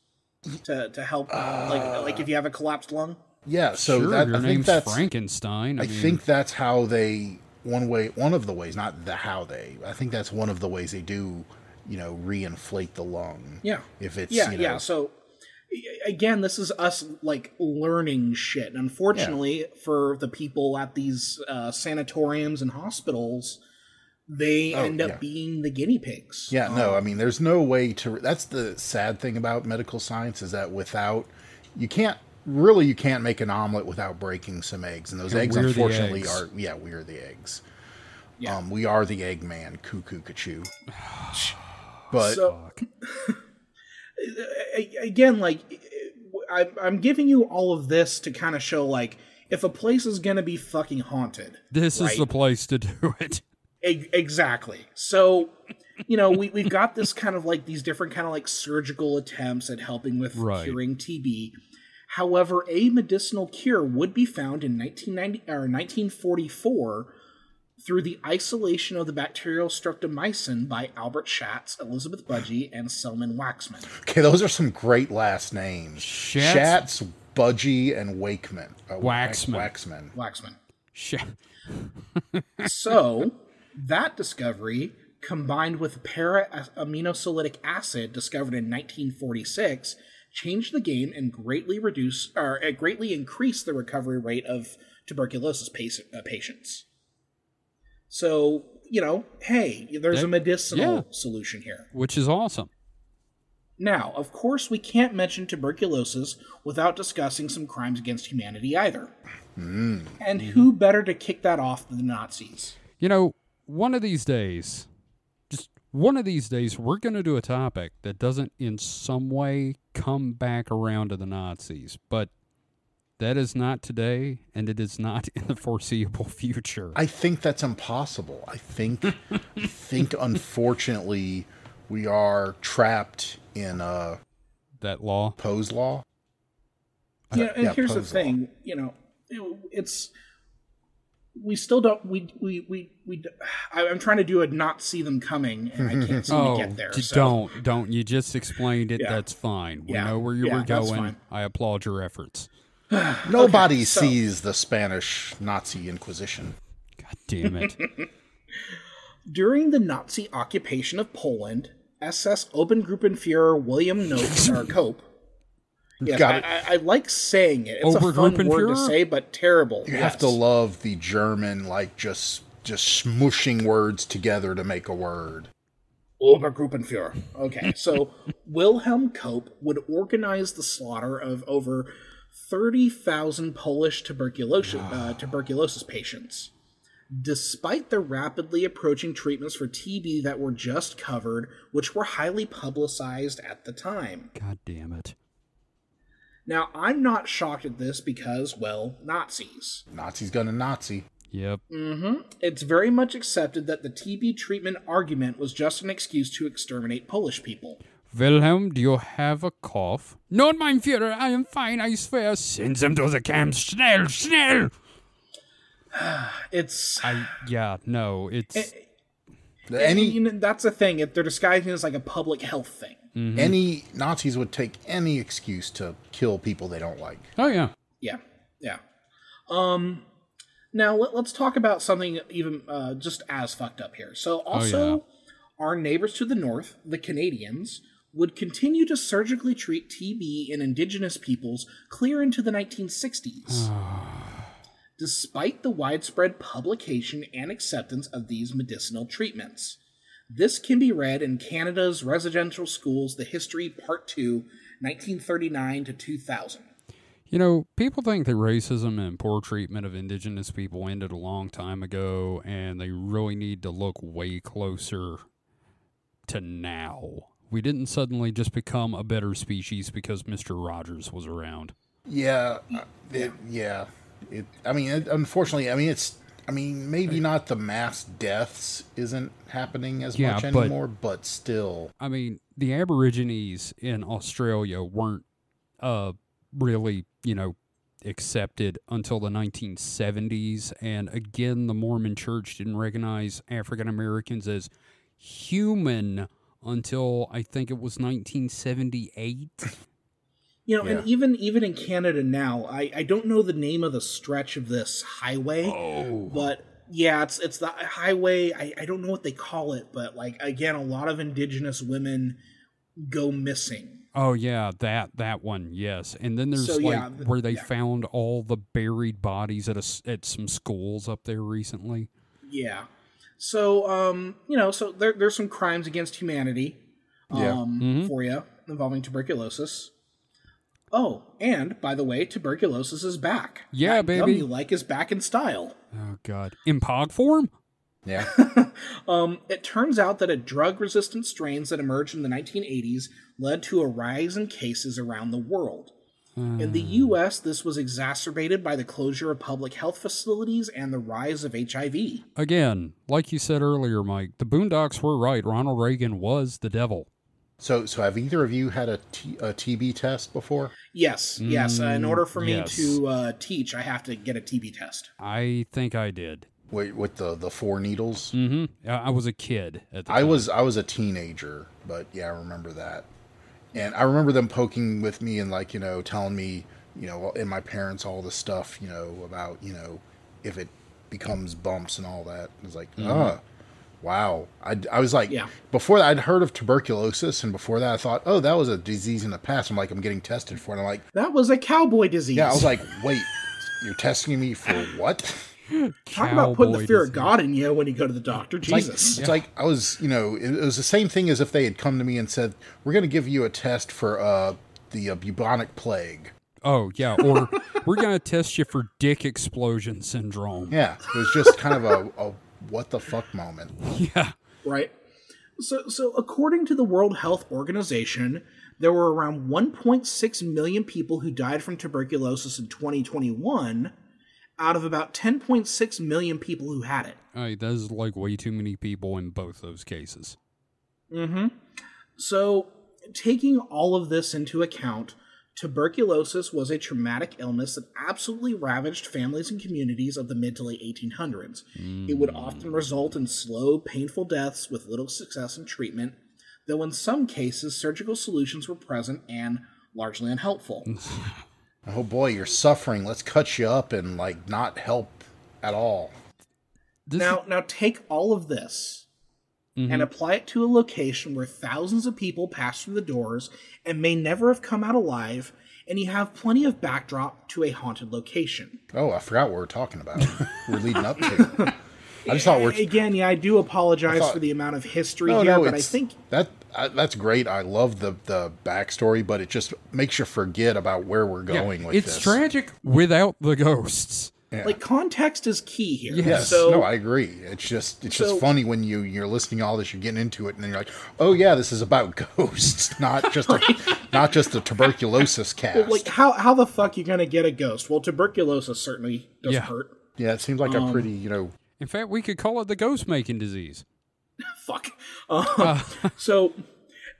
to help, like if you have a collapsed lung? Yeah. So sure, that, I think that's Frankenstein. I mean, think that's how they, one of the ways, not the how they, I think that's one of the ways they do, you know, reinflate the lung. Yeah. If it's, yeah, you know, yeah. So again, this is us like learning shit. And unfortunately for the people at these sanatoriums and hospitals, they end up being the guinea pigs. Yeah, no, I mean, there's no way to... That's the sad thing about medical science is that without... you can't make an omelet without breaking some eggs. And those eggs, unfortunately, are... Yeah, we are the eggs. Yeah. We are the egg man, cuckoo, cachoo. But... So, again, like, I'm giving you all of this to kind of show, like, if a place is going to be fucking haunted... This is the place to do it. Exactly. So, you know, we've got this kind of like these different kind of like surgical attempts at helping with curing TB. However, a medicinal cure would be found in 1944 through the isolation of the bacterial streptomycin by Albert Schatz, Elizabeth Budgie, and Selman Waxman. Okay, those are some great last names. Schatz, Budgie, and Wakeman. Waxman. So... That discovery, combined with para-aminosylitic acid discovered in 1946, changed the game and greatly increased the recovery rate of tuberculosis patients. So, you know, hey, there's a medicinal solution here. Which is awesome. Now, of course, we can't mention tuberculosis without discussing some crimes against humanity either. Mm. And who better to kick that off than the Nazis? You know... One of these days, we're going to do a topic that doesn't in some way come back around to the Nazis, but that is not today, and it is not in the foreseeable future. I think that's impossible. I think unfortunately, we are trapped in that law? Poe's law? Yeah, and here's Poe's the thing, law. You know, it's... We still don't. I'm trying to do a not see them coming, and I can't seem to get there. So. Don't. You just explained it. Yeah. That's fine. We know where you were going. I applaud your efforts. Nobody sees the Spanish Nazi Inquisition. God damn it! During the Nazi occupation of Poland, SS Obergruppenführer William Cope. Yes, I like saying it. It's a fun word to say, but terrible. You have to love the German, like, just smooshing words together to make a word. Obergruppenführer. Okay, so Wilhelm Cope would organize the slaughter of over 30,000 Polish tuberculosis patients. Despite the rapidly approaching treatments for TB that were just covered, which were highly publicized at the time. God damn it. Now, I'm not shocked at this because, well, Nazis. Nazi's gonna Nazi. Yep. Mm-hmm. It's very much accepted that the TB treatment argument was just an excuse to exterminate Polish people. Wilhelm, do you have a cough? No, mein Führer, I am fine, I swear. Send them to the camp, schnell, schnell! That's the thing. They're disguising it as like a public health thing. Mm-hmm. Any Nazis would take any excuse to kill people they don't like. Oh, yeah. Yeah, yeah. Now, let's talk about something even just as fucked up here. So also, our neighbors to the north, the Canadians, would continue to surgically treat TB in indigenous peoples clear into the 1960s. Despite the widespread publication and acceptance of these medicinal treatments. This can be read in Canada's Residential Schools, The History, Part 2, 1939 to 2000. You know, people think that racism and poor treatment of indigenous people ended a long time ago, and they really need to look way closer to now. We didn't suddenly just become a better species because Mr. Rogers was around. Yeah, unfortunately, it's... I mean, maybe not the mass deaths isn't happening as much anymore, but still. I mean, the Aborigines in Australia weren't really, accepted until the 1970s. And again, the Mormon Church didn't recognize African Americans as human until I think it was 1978. You know, yeah. And even in Canada now, I don't know the name of the stretch of this highway, but yeah, it's the highway. I don't know what they call it, but like again, a lot of indigenous women go missing. Oh yeah, that one, yes. And then there's where they found all the buried bodies at some schools up there recently. Yeah. So so there's some crimes against humanity for you involving tuberculosis. Oh, and by the way, tuberculosis is back. Yeah, that baby. You like is back in style. Oh god, in pog form. Yeah. It turns out that a drug-resistant strains that emerged in the 1980s led to a rise in cases around the world. In the U.S., this was exacerbated by the closure of public health facilities and the rise of HIV. Again, like you said earlier, Mike, the Boondocks were right. Ronald Reagan was the devil. So have either of you had a TB test before? Yes. In order for me to teach, I have to get a TB test. I think I did. Wait, with the four needles? Mm-hmm. I was a kid at the time. I was a teenager, but yeah, I remember that. And I remember them poking with me and like, you know, telling me, you know, and my parents all the stuff, you know, about, you know, if it becomes bumps and all that. It was like, wow. I was like, before that, I'd heard of tuberculosis. And before that, I thought, oh, that was a disease in the past. I'm like, I'm getting tested for it. And I'm like, that was a cowboy disease. Yeah, I was like, wait, you're testing me for what? Talk about putting the fear of God in you when you go to the doctor. Jesus. It's like I was, you know, it was the same thing as if they had come to me and said, we're going to give you a test for the bubonic plague. Oh, yeah. Or we're going to test you for dick explosion syndrome. Yeah. It was just kind of a what the fuck moment. Yeah. Right. So according to the World Health Organization, there were around 1.6 million people who died from tuberculosis in 2021. Out of about 10.6 million people who had it. All right, that is like way too many people in both those cases. Mm-hmm. So, taking all of this into account, tuberculosis was a traumatic illness that absolutely ravaged families and communities of the mid to late 1800s. It would often result in slow, painful deaths with little success in treatment, though in some cases, surgical solutions were present and largely unhelpful. Oh boy, you're suffering. Let's cut you up and like not help at all. Now take all of this and apply it to a location where thousands of people pass through the doors and may never have come out alive, and you have plenty of backdrop to a haunted location. Oh, I forgot what we're talking about. We're leading up to. I just thought we're again. Yeah, I do apologize for the amount of history but I think that's great. I love the backstory, but it just makes you forget about where we're going with this. It's tragic without the ghosts. Yeah. Like context is key here. Yes, so, no, I agree. It's just funny when you're listening to all this, you're getting into it, and then you're like, oh yeah, this is about ghosts, not just a tuberculosis cast. Well, like how the fuck you gonna get a ghost? Well, tuberculosis certainly doesn't hurt. Yeah, it seems like a pretty In fact, we could call it the ghost-making disease. Fuck. So,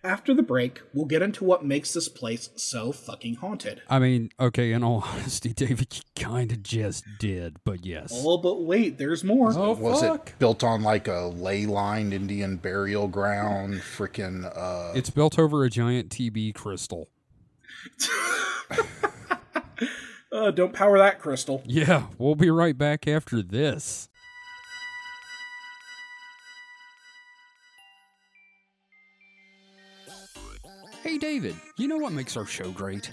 after the break, we'll get into what makes this place so fucking haunted. I mean, okay, in all honesty, David, you kind of just did, but yes. Oh, but wait, there's more. Oh, was it built on like a ley-lined Indian burial ground? Freaking. It's built over a giant TB crystal. Don't power that crystal. Yeah, we'll be right back after this. Hey, David, you know what makes our show great?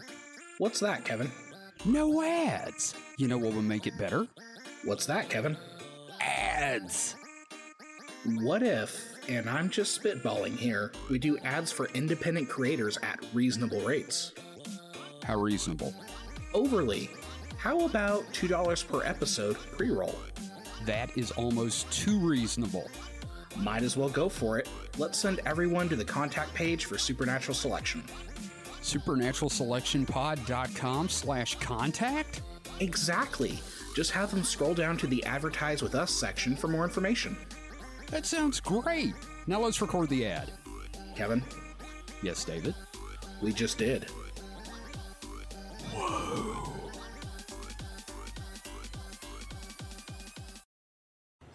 What's that, Kevin? No ads. You know what would make it better? What's that, Kevin? Ads. What if, and I'm just spitballing here, we do ads for independent creators at reasonable rates? How reasonable? Overly. How about $2 per episode pre-roll? That is almost too reasonable. Might as well go for it. Let's send everyone to the contact page for Supernatural Selection. SupernaturalSelectionPod.com/contact? Exactly. Just have them scroll down to the Advertise With Us section for more information. That sounds great. Now let's record the ad. Kevin? Yes, David? We just did. Whoa.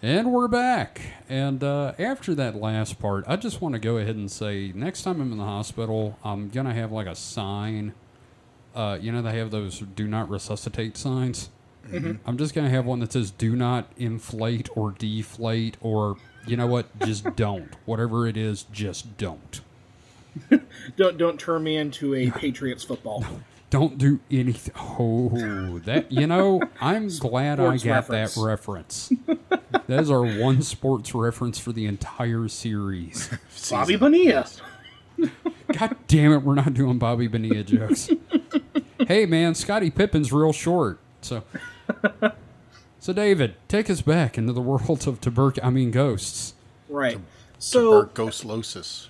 And we're back. And after that last part, I just want to go ahead and say, next time I'm in the hospital, I'm going to have like a sign. You know, they have those do not resuscitate signs. Mm-hmm. I'm just going to have one that says do not inflate or deflate or, you know what, just don't. Whatever it is, just don't. Don't turn me into a Patriots football. No, don't do anything. Oh, that, you know, I'm glad sports I got reference. That reference. That is our one sports reference for the entire series. Bobby Bonilla. God damn it, we're not doing Bobby Bonilla jokes. Hey, man, Scottie Pippen's real short. So David, take us back into the world of ghosts. Right. So tuberculosis.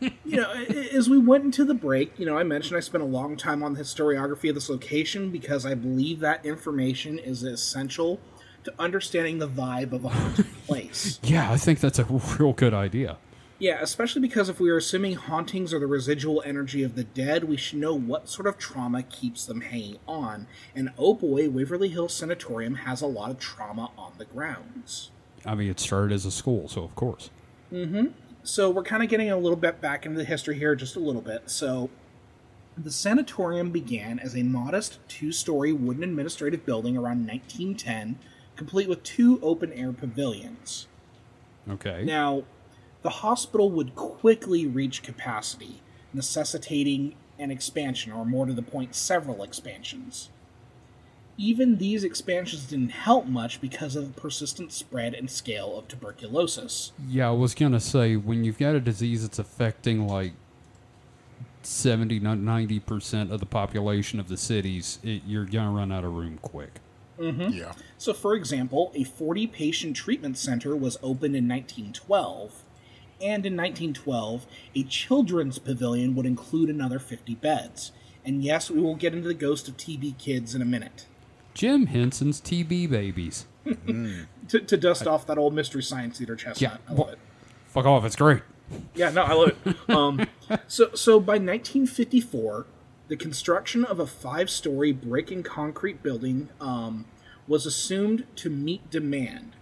You know, as we went into the break, you know, I mentioned I spent a long time on the historiography of this location because I believe that information is essential to understanding the vibe of a haunted place. Yeah, I think that's a real good idea. Yeah, especially because if we are assuming hauntings are the residual energy of the dead, we should know what sort of trauma keeps them hanging on. And oh boy, Waverly Hills Sanatorium has a lot of trauma on the grounds. I mean, it started as a school, so of course. Mm-hmm. So we're kind of getting a little bit back into the history here, just a little bit. So the sanatorium began as a modest two-story wooden administrative building around 1910, complete with two open-air pavilions. Okay. Now, the hospital would quickly reach capacity, necessitating an expansion, or more to the point, several expansions. Even these expansions didn't help much because of the persistent spread and scale of tuberculosis. Yeah, I was going to say, when you've got a disease that's affecting like 70 to 90% of the population of the cities, you're going to run out of room quick. Mm-hmm. Yeah. So, for example, a 40-patient treatment center was opened in 1912. And in 1912, a children's pavilion would include another 50 beds. And yes, we will get into the ghost of TB kids in a minute. Jim Henson's TB babies. To dust off that old Mystery Science Theater chestnut. Yeah, I love it. Fuck off, it's great. Yeah, no, I love it. So by 1954, the construction of a 5-story brick and concrete building was assumed to meet demand.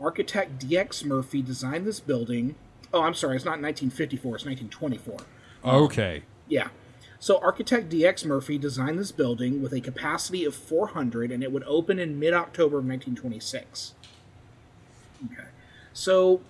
Architect D.X. Murphy designed this building... Oh, I'm sorry. It's not 1954. It's 1924. Okay. Yeah. So architect D.X. Murphy designed this building with a capacity of 400, and it would open in mid-October of 1926. Okay. So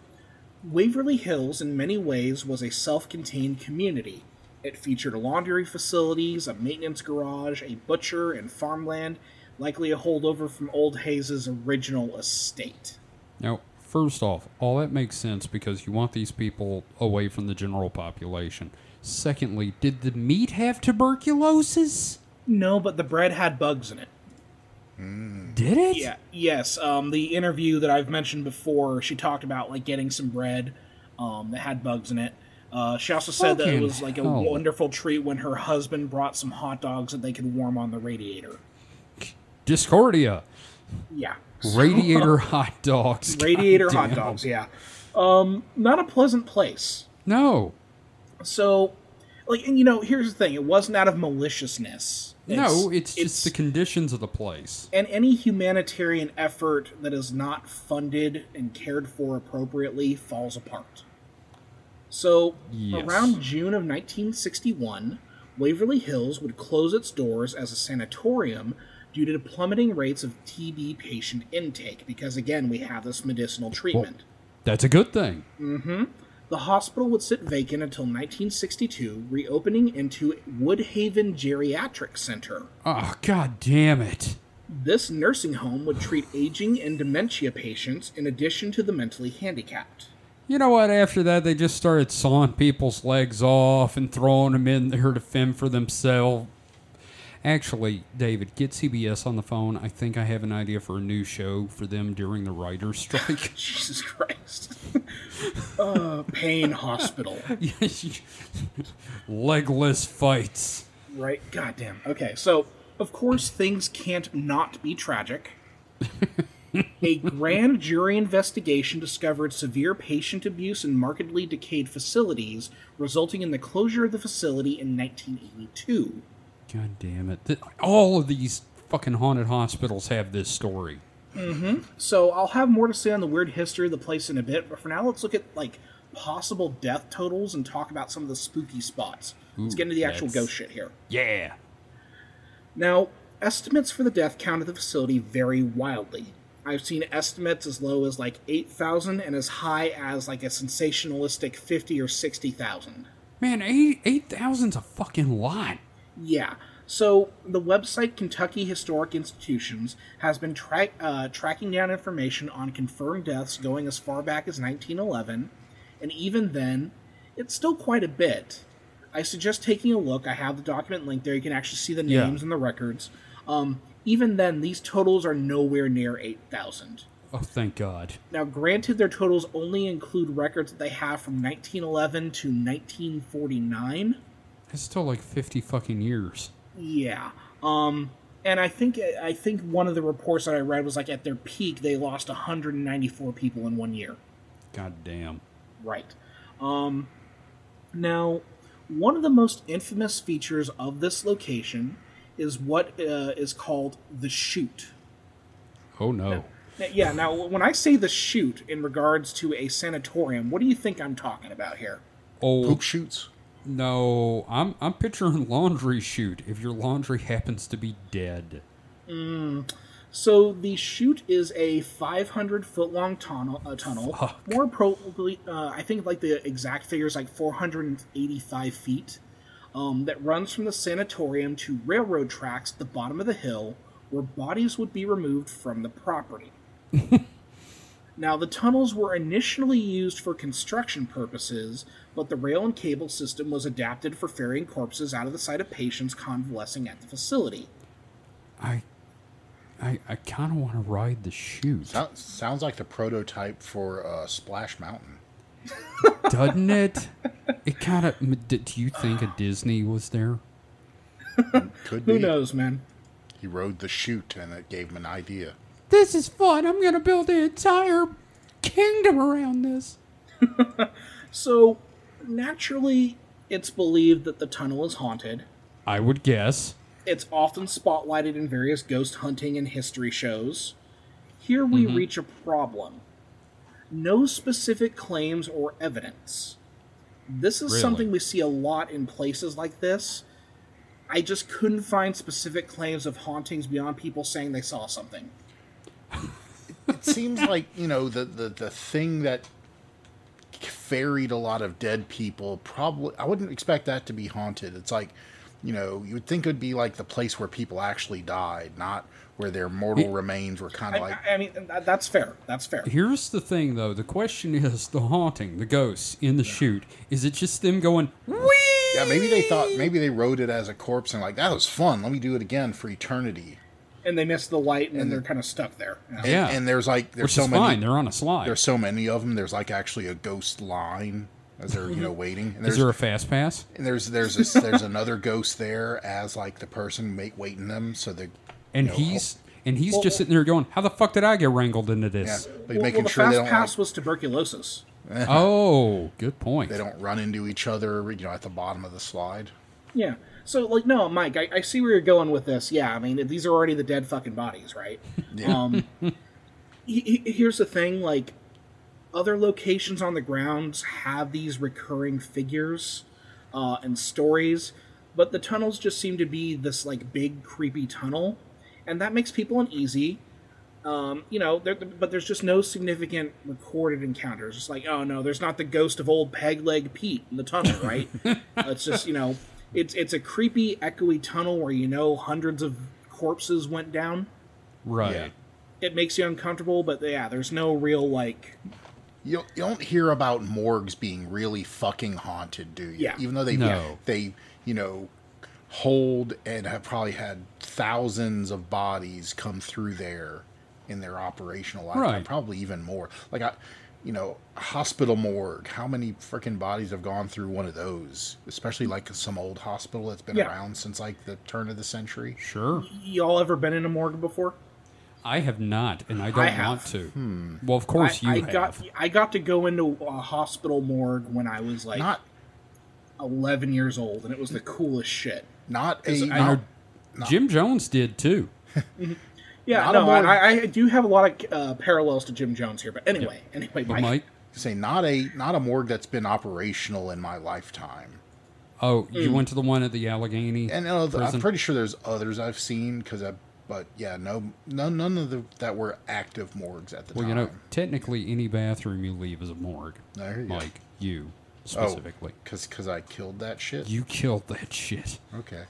Waverly Hills, in many ways, was a self-contained community. It featured laundry facilities, a maintenance garage, a butcher, and farmland, likely a holdover from old Hayes' original estate. Nope. First off, all that makes sense because you want these people away from the general population. Secondly, did the meat have tuberculosis? No, but the bread had bugs in it. Mm. Did it? Yeah. Yes. The interview that I've mentioned before, she talked about like getting some bread that had bugs in it. She also said that it was like a wonderful treat when her husband brought some hot dogs that they could warm on the radiator. Discordia. Yeah. Radiator hot dogs. Radiator hot dogs, yeah. Not a pleasant place. No. So, like, and you know, here's the thing. It wasn't out of maliciousness. It's just the conditions of the place. And any humanitarian effort that is not funded and cared for appropriately falls apart. So, yes. Around June of 1961, Waverly Hills would close its doors as a sanatorium due to plummeting rates of TB patient intake, because, again, we have this medicinal treatment. Well, that's a good thing. Mm-hmm. The hospital would sit vacant until 1962, reopening into Woodhaven Geriatric Center. Oh, God damn it. This nursing home would treat aging and dementia patients in addition to the mentally handicapped. You know what? After that, they just started sawing people's legs off and throwing them in there to fend for themselves. Actually, David, get CBS on the phone. I think I have an idea for a new show for them during the writer's strike. Jesus Christ. Pain hospital. Legless fights. Right? Goddamn. Okay, so, of course, things can't not be tragic. A grand jury investigation discovered severe patient abuse in markedly decayed facilities, resulting in the closure of the facility in 1982. God damn it. All of these fucking haunted hospitals have this story. Mm-hmm. So I'll have more to say on the weird history of the place in a bit, but for now let's look at like possible death totals and talk about some of the spooky spots. Ooh, let's get into the actual ghost shit here. Yeah. Now, estimates for the death count at the facility vary wildly. I've seen estimates as low as like 8,000 and as high as like a sensationalistic 50 or 60,000. Man, 8,000's a fucking lot. Yeah. So the website Kentucky Historic Institutions has been tracking down information on confirmed deaths going as far back as 1911, and even then, it's still quite a bit. I suggest taking a look. I have the document linked there. You can actually see the names and the records. Even then, these totals are nowhere near 8,000. Oh, thank God. Now, granted, their totals only include records that they have from 1911 to 1949. That's still like 50 fucking years. Yeah. And I think one of the reports that I read was like at their peak, they lost 194 people in 1 year. God damn. Right. Now, one of the most infamous features of this location is what is called the chute. Oh, no. Now, when I say the chute in regards to a sanatorium, what do you think I'm talking about here? Oh, poop chutes? No, I'm picturing laundry chute, if your laundry happens to be dead. So the chute is a 500-foot-long tunnel. Fuck. More probably, I think like the exact figure is like 485 feet. That runs from the sanatorium to railroad tracks at the bottom of the hill, where bodies would be removed from the property. Now, the tunnels were initially used for construction purposes, but the rail and cable system was adapted for ferrying corpses out of the sight of patients convalescing at the facility. I kind of want to ride the chute. Sounds like the prototype for Splash Mountain. Doesn't it? It kind of... Do you think a Disney was there? Could be. Who knows, man? He rode the chute and it gave him an idea. This is fun. I'm going to build an entire kingdom around this. So, naturally, it's believed that the tunnel is haunted. I would guess. It's often spotlighted in various ghost hunting and history shows. Here we reach a problem. No specific claims or evidence. This is something we see a lot in places like this. I just couldn't find specific claims of hauntings beyond people saying they saw something. It seems like, you know, the thing that ferried a lot of dead people probably... I wouldn't expect that to be haunted. It's like, you know, you would think it would be like the place where people actually died, not where their mortal remains were kind of like... I mean, that's fair. That's fair. Here's the thing, though. The question is the haunting, the ghosts in the chute. Is it just them going, whee? Yeah, maybe they rode it as a corpse and like, that was fun. Let me do it again for eternity. And they missed the light and they're kind of stuck there. You know? Yeah. And there's like... There's so many, fine. They're on a slide. There's so many of them. There's like actually a ghost line as they're, you know, waiting. And is there a fast pass? And there's another ghost there as like the person waiting them so they... And, you know, he's just sitting there going, how the fuck did I get wrangled into this? Yeah, but making sure the fast pass was tuberculosis. Oh, good point. They don't run into each other, you know, at the bottom of the slide. Yeah. So, like, no, Mike, I see where you're going with this. Yeah, I mean, these are already the dead fucking bodies, right? Yeah. Here's the thing, like, other locations on the grounds have these recurring figures and stories, but the tunnels just seem to be this, like, big, creepy tunnel. And that makes people uneasy, you know, but there's just no significant recorded encounters. It's like, oh, no, there's not the ghost of old Peg Leg Pete in the tunnel, right? It's just, you know, it's a creepy, echoey tunnel where, you know, hundreds of corpses went down. Right. Yeah. It makes you uncomfortable, but, yeah, there's no real, like... You don't hear about morgues being really fucking haunted, do you? Yeah. Even though they you know... hold and have probably had thousands of bodies come through there in their operational lifetime, right. Probably even more. Like, you know, a hospital morgue, how many freaking bodies have gone through one of those? Especially like some old hospital that's been around since like the turn of the century. Sure. Y'all ever been in a morgue before? I have not, and I don't want to. Well, of course you have. I got to go into a hospital morgue when I was like 11 years old, and it was the coolest shit. Jim Jones did too. Yeah, no, I do have a lot of parallels to Jim Jones here, but anyway, yeah. Mike, say not a morgue that's been operational in my lifetime. Oh, you went to the one at the Allegheny, and I'm pretty sure there's others I've seen but yeah, none of that were active morgues at the time. Well, technically, any bathroom you leave is a morgue. There you go. Like you specifically, because I killed that shit. You killed that shit. Okay.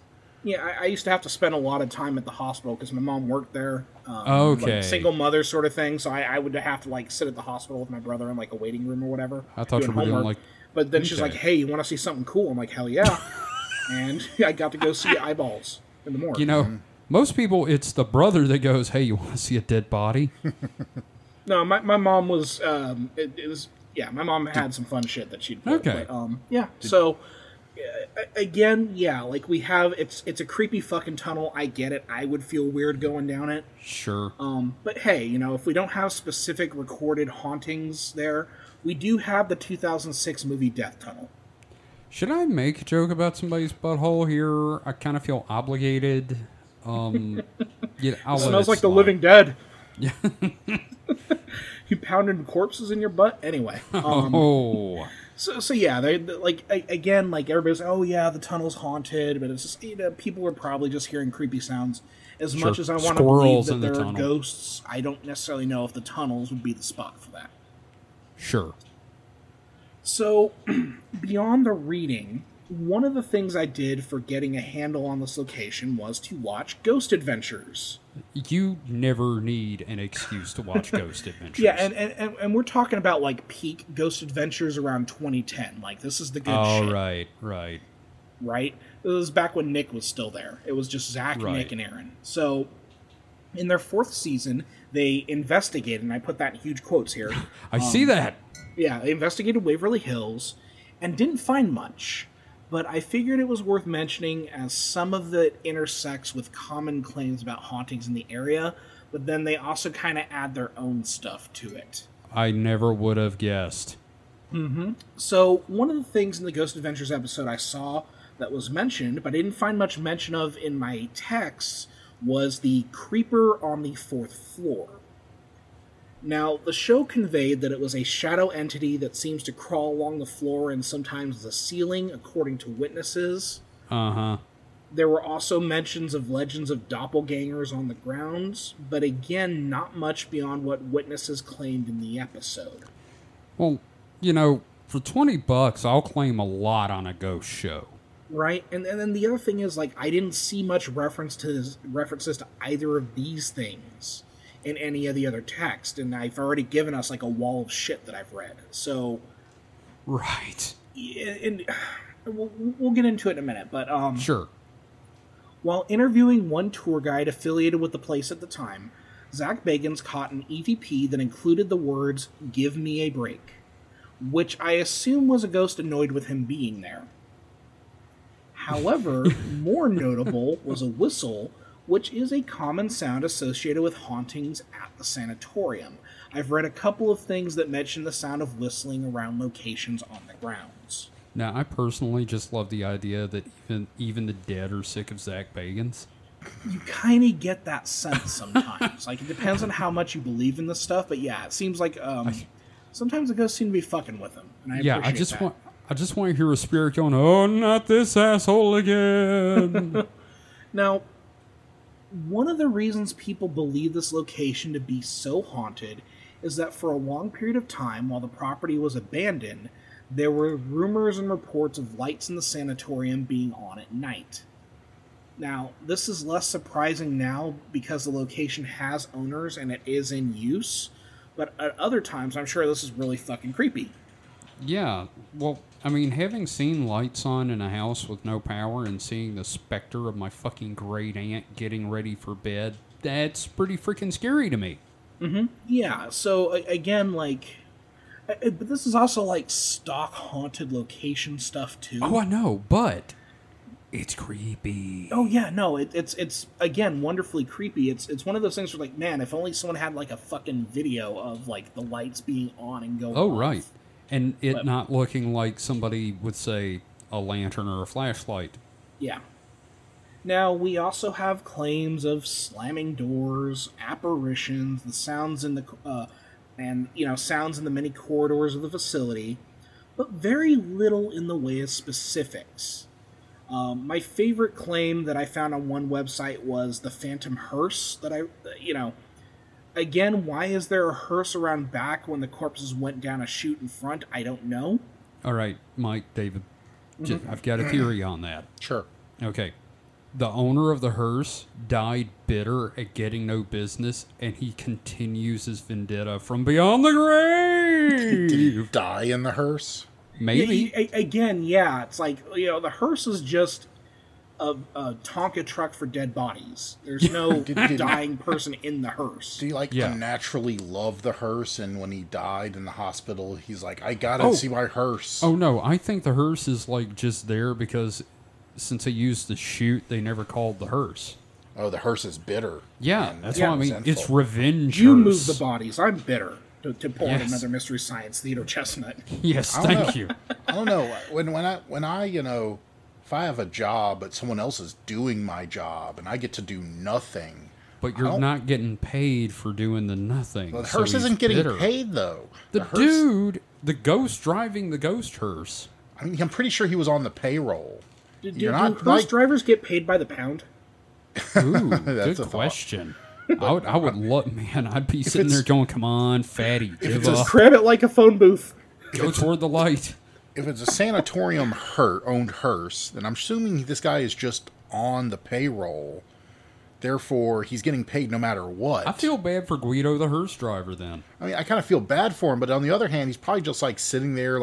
Yeah, I used to have to spend a lot of time at the hospital because my mom worked there. Like single mother sort of thing. So I would have to sit at the hospital with my brother in a waiting room or whatever. I thought you were doing homework. But then she's like, "Hey, you want to see something cool?" I'm like, "Hell yeah!" And I got to go see eyeballs in the morgue. Most people, it's the brother that goes, "Hey, you want to see a dead body?" No, my mom was. It was my mom had some fun shit that she'd do. Okay. But, so. Again, we have it's a creepy fucking tunnel. I get it. I would feel weird going down it. Sure. But hey, if we don't have specific recorded hauntings there, we do have the 2006 movie Death Tunnel. Should I make a joke about somebody's butthole here? I kind of feel obligated. It smells like the living dead. Yeah. You pounded corpses in your butt? Anyway. So yeah, they everybody's the tunnel's haunted, but it's just, people are probably just hearing creepy sounds. As much as I want to believe that there are ghosts, I don't necessarily know if the tunnels would be the spot for that. Sure. So, beyond the reading, one of the things I did for getting a handle on this location was to watch Ghost Adventures. You never need an excuse to watch Ghost Adventures. Yeah, and we're talking about peak Ghost Adventures around 2010. This is the good shit. Oh, right. It was back when Nick was still there. It was just Zach, Nick, and Aaron. So, in their fourth season, they investigated, and I put that in huge quotes here. I see that. Yeah, they investigated Waverly Hills and didn't find much. But I figured it was worth mentioning as some of it intersects with common claims about hauntings in the area, but then they also kind of add their own stuff to it. I never would have guessed. Mm-hmm. So one of the things in the Ghost Adventures episode I saw that was mentioned, but I didn't find much mention of in my texts, was the creeper on the fourth floor. Now, the show conveyed that it was a shadow entity that seems to crawl along the floor and sometimes the ceiling, according to witnesses. Uh-huh. There were also mentions of legends of doppelgangers on the grounds, but again, not much beyond what witnesses claimed in the episode. Well, for $20, I'll claim a lot on a ghost show. Right, and then the other thing is, I didn't see much references to either of these things in any of the other text, and I've already given us a wall of shit that I've read. So, right, and we'll get into it in a minute. But sure. While interviewing one tour guide affiliated with the place at the time, Zach Bagans caught an EVP that included the words "Give me a break," which I assume was a ghost annoyed with him being there. However, more notable was a whistle, which is a common sound associated with hauntings at the sanatorium. I've read a couple of things that mention the sound of whistling around locations on the grounds. Now, I personally just love the idea that even the dead are sick of Zach Bagans. You kind of get that sense sometimes. It depends on how much you believe in this stuff, but yeah, it seems like sometimes the ghosts seem to be fucking with him. And I just want to hear a spirit going, "Oh, not this asshole again." Now, one of the reasons people believe this location to be so haunted is that for a long period of time, while the property was abandoned, there were rumors and reports of lights in the sanatorium being on at night. Now, this is less surprising now because the location has owners and it is in use, but at other times, I'm sure this is really fucking creepy. Yeah, well, having seen lights on in a house with no power and seeing the specter of my fucking great aunt getting ready for bed, that's pretty freaking scary to me. Mm-hmm. Yeah, so again, but this is also, stock haunted location stuff, too. Oh, I know, but it's creepy. Oh, yeah, no, it's again, wonderfully creepy. It's one of those things where, man, if only someone had, a fucking video of, the lights being on and going off. Oh, right. And it not looking like somebody would say a lantern or a flashlight. Yeah. Now, we also have claims of slamming doors, apparitions, the sounds in the sounds in the many corridors of the facility, but very little in the way of specifics. My favorite claim that I found on one website was the phantom hearse that again, why is there a hearse around back when the corpses went down a chute in front? I don't know. All right, Mike, David, I've got a theory on that. Sure. Okay. The owner of the hearse died bitter at getting no business, and he continues his vendetta from beyond the grave. Did he die in the hearse? Maybe. Yeah. It's like, the hearse is just a Tonka truck for dead bodies. There's no dying person in the hearse. Do you unnaturally love the hearse, and when he died in the hospital, he's like, I gotta see my hearse. Oh, no. I think the hearse is just there because since they used the chute, they never called the hearse. Oh, the hearse is bitter. Yeah, that's what I mean. Resentful. It's revenge. You move the bodies. I'm bitter. To pull out another Mystery Science Theater chestnut. Yes, thank you. I don't know. When I if I have a job but someone else is doing my job and I get to do nothing. But you're not getting paid for doing the nothing. Well, the hearse isn't getting paid, though. The ghost driving the ghost hearse. I mean, I'm pretty sure he was on the payroll. Do hearse drivers get paid by the pound? Ooh, that's good question. I'd be sitting there going, come on, fatty, give up. Grab it like a phone booth. Go toward the light. If it's a sanatorium owned hearse, then I'm assuming this guy is just on the payroll. Therefore, he's getting paid no matter what. I feel bad for Guido, the hearse driver, then. I mean, I kind of feel bad for him, but on the other hand, he's probably just sitting there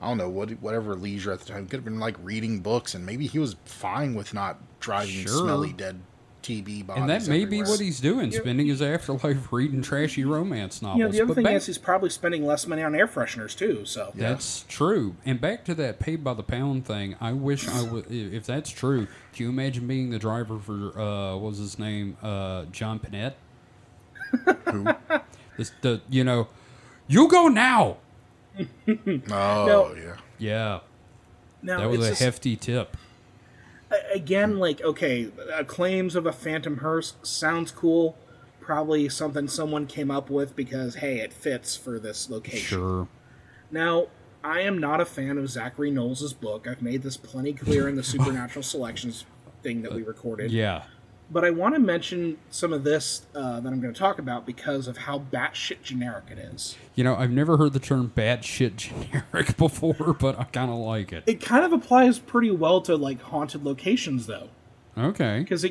I don't know, whatever leisure at the time. Could have been reading books, and maybe he was fine with not driving smelly dead TB bodies. And that may be what he's doing, spending his afterlife reading trashy romance novels. The other thing is he's probably spending less money on air fresheners too. So that's true. And back to that paid by the pound thing, I wish I would. If that's true, can you imagine being the driver for what was his name, John Panette? Who? You go now. Yeah. Now, that was a hefty tip. Again, claims of a phantom hearse sounds cool. Probably something someone came up with because, hey, it fits for this location. Sure. Now, I am not a fan of Zachary Knowles' book. I've made this plenty clear in the Supernatural Selections thing that we recorded. Yeah. But I want to mention some of this that I'm going to talk about because of how batshit generic it is. I've never heard the term batshit generic before, but I kind of like it. It kind of applies pretty well to, haunted locations, though. Okay. Because,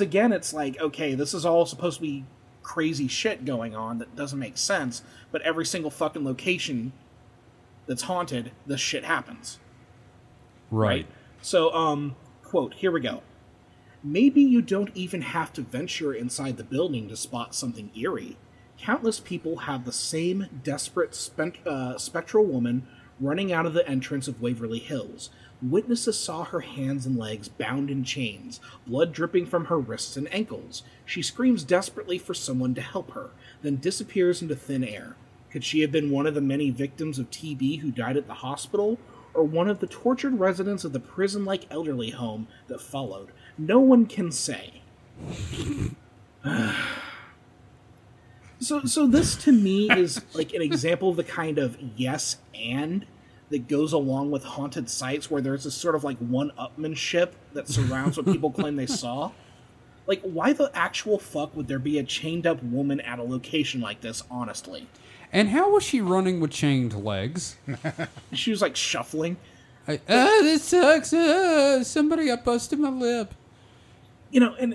again, it's this is all supposed to be crazy shit going on that doesn't make sense, but every single fucking location that's haunted, this shit happens. Right. So, quote, here we go. Maybe you don't even have to venture inside the building to spot something eerie. Countless people have the same desperate spectral woman running out of the entrance of Waverly Hills. Witnesses saw her hands and legs bound in chains, blood dripping from her wrists and ankles. She screams desperately for someone to help her, then disappears into thin air. Could she have been one of the many victims of TB who died at the hospital, or one of the tortured residents of the prison-like elderly home that followed? No one can say. So this to me is an example of the kind of yes and that goes along with haunted sites where there's this sort of one-upmanship that surrounds what people claim they saw. Why the actual fuck would there be a chained-up woman at a location like this, honestly? And how was she running with chained legs? She was, shuffling. This sucks. Somebody, I busted my lip. And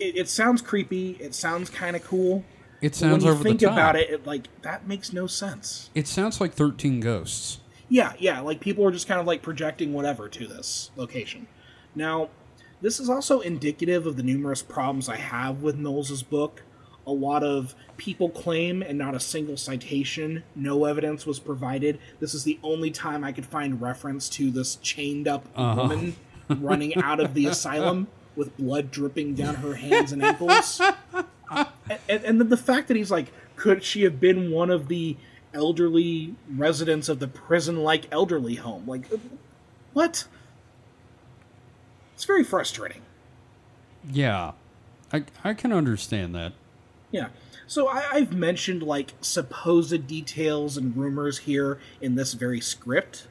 it sounds creepy. It sounds kind of cool. It sounds over the top. When you think about it, that makes no sense. It sounds like 13 Ghosts. Yeah. People are just kind of projecting whatever to this location. Now, this is also indicative of the numerous problems I have with Knowles' book. A lot of people claim and not a single citation. No evidence was provided. This is the only time I could find reference to this chained up woman running out of the asylum with blood dripping down her hands and ankles. And then the fact that he's could she have been one of the elderly residents of the prison-like elderly home? What? It's very frustrating. Yeah, I can understand that. Yeah. So I've mentioned, like, supposed details and rumors here in this very script,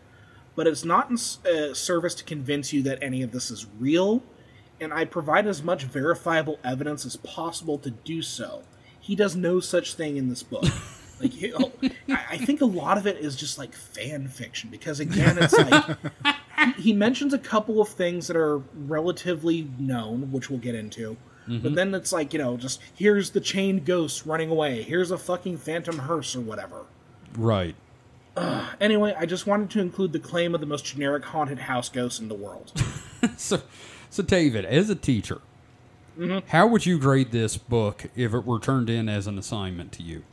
but it's not in service to convince you that any of this is real, and I provide as much verifiable evidence as possible to do so. He does no such thing in this book. Like, I think a lot of it is just, like, fan fiction, because, again, it's like... He mentions a couple of things that are relatively known, which we'll get into. Mm-hmm. But then it's like, you know, just here's the chained ghost running away. Here's a fucking phantom hearse or whatever. Right. Anyway, I just wanted to include the claim of the most generic haunted house ghost in the world. So David, as a teacher, mm-hmm. how would you grade this book if it were turned in as an assignment to you?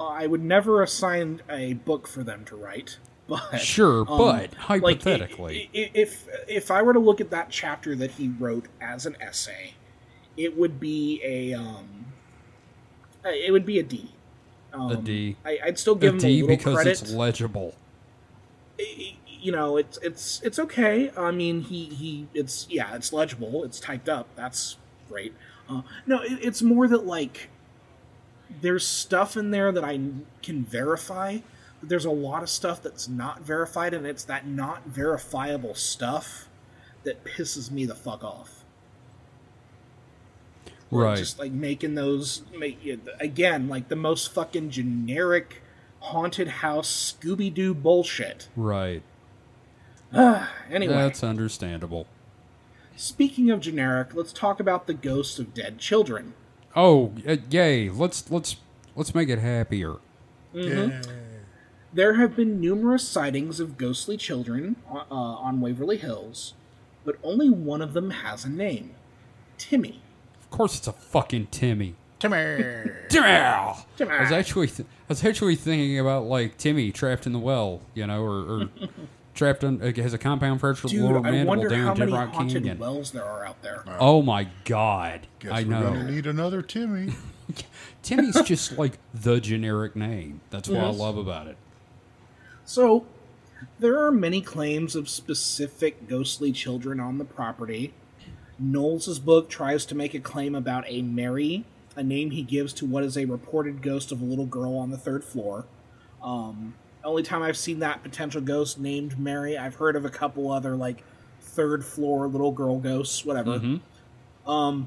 I would never assign a book for them to write. But, but hypothetically, like, if I were to look at that chapter that he wrote as an essay, it would be a D. A D. I'd still give him a little because credit. It's legible. You know, it's okay. I mean, it's legible. It's typed up. That's great. No, it's more that, like, there's stuff in there that I can verify. There's a lot of stuff that's not verified, and it's that not verifiable stuff that pisses me the fuck off. Right. Just, like, making those... again, like, the most fucking generic haunted house Scooby-Doo bullshit. Right. Anyway. That's understandable. Speaking of generic, let's talk about the ghosts of dead children. Oh, yay. Let's make it happier. Mm-hmm. Yeah. There have been numerous sightings of ghostly children on Waverly Hills, but only one of them has a name. Timmy. Of course it's a fucking Timmy. Timmy! I was actually thinking about, like, Timmy trapped in the well, you know, or trapped in... has a compound fracture of the lower mandible down Dead Rock Canyon. Dude, I wonder how many haunted wells there are out there. Oh my God. Guess I know. We're going to need another Timmy. Timmy's just, like, the generic name. That's what I love about it. So, there are many claims of specific ghostly children on the property. Knowles' book tries to make a claim about a Mary, a name he gives to what is a reported ghost of a little girl on the third floor. Only time I've seen that potential ghost named Mary, I've heard of a couple other, like, third floor little girl ghosts, whatever. Mm-hmm.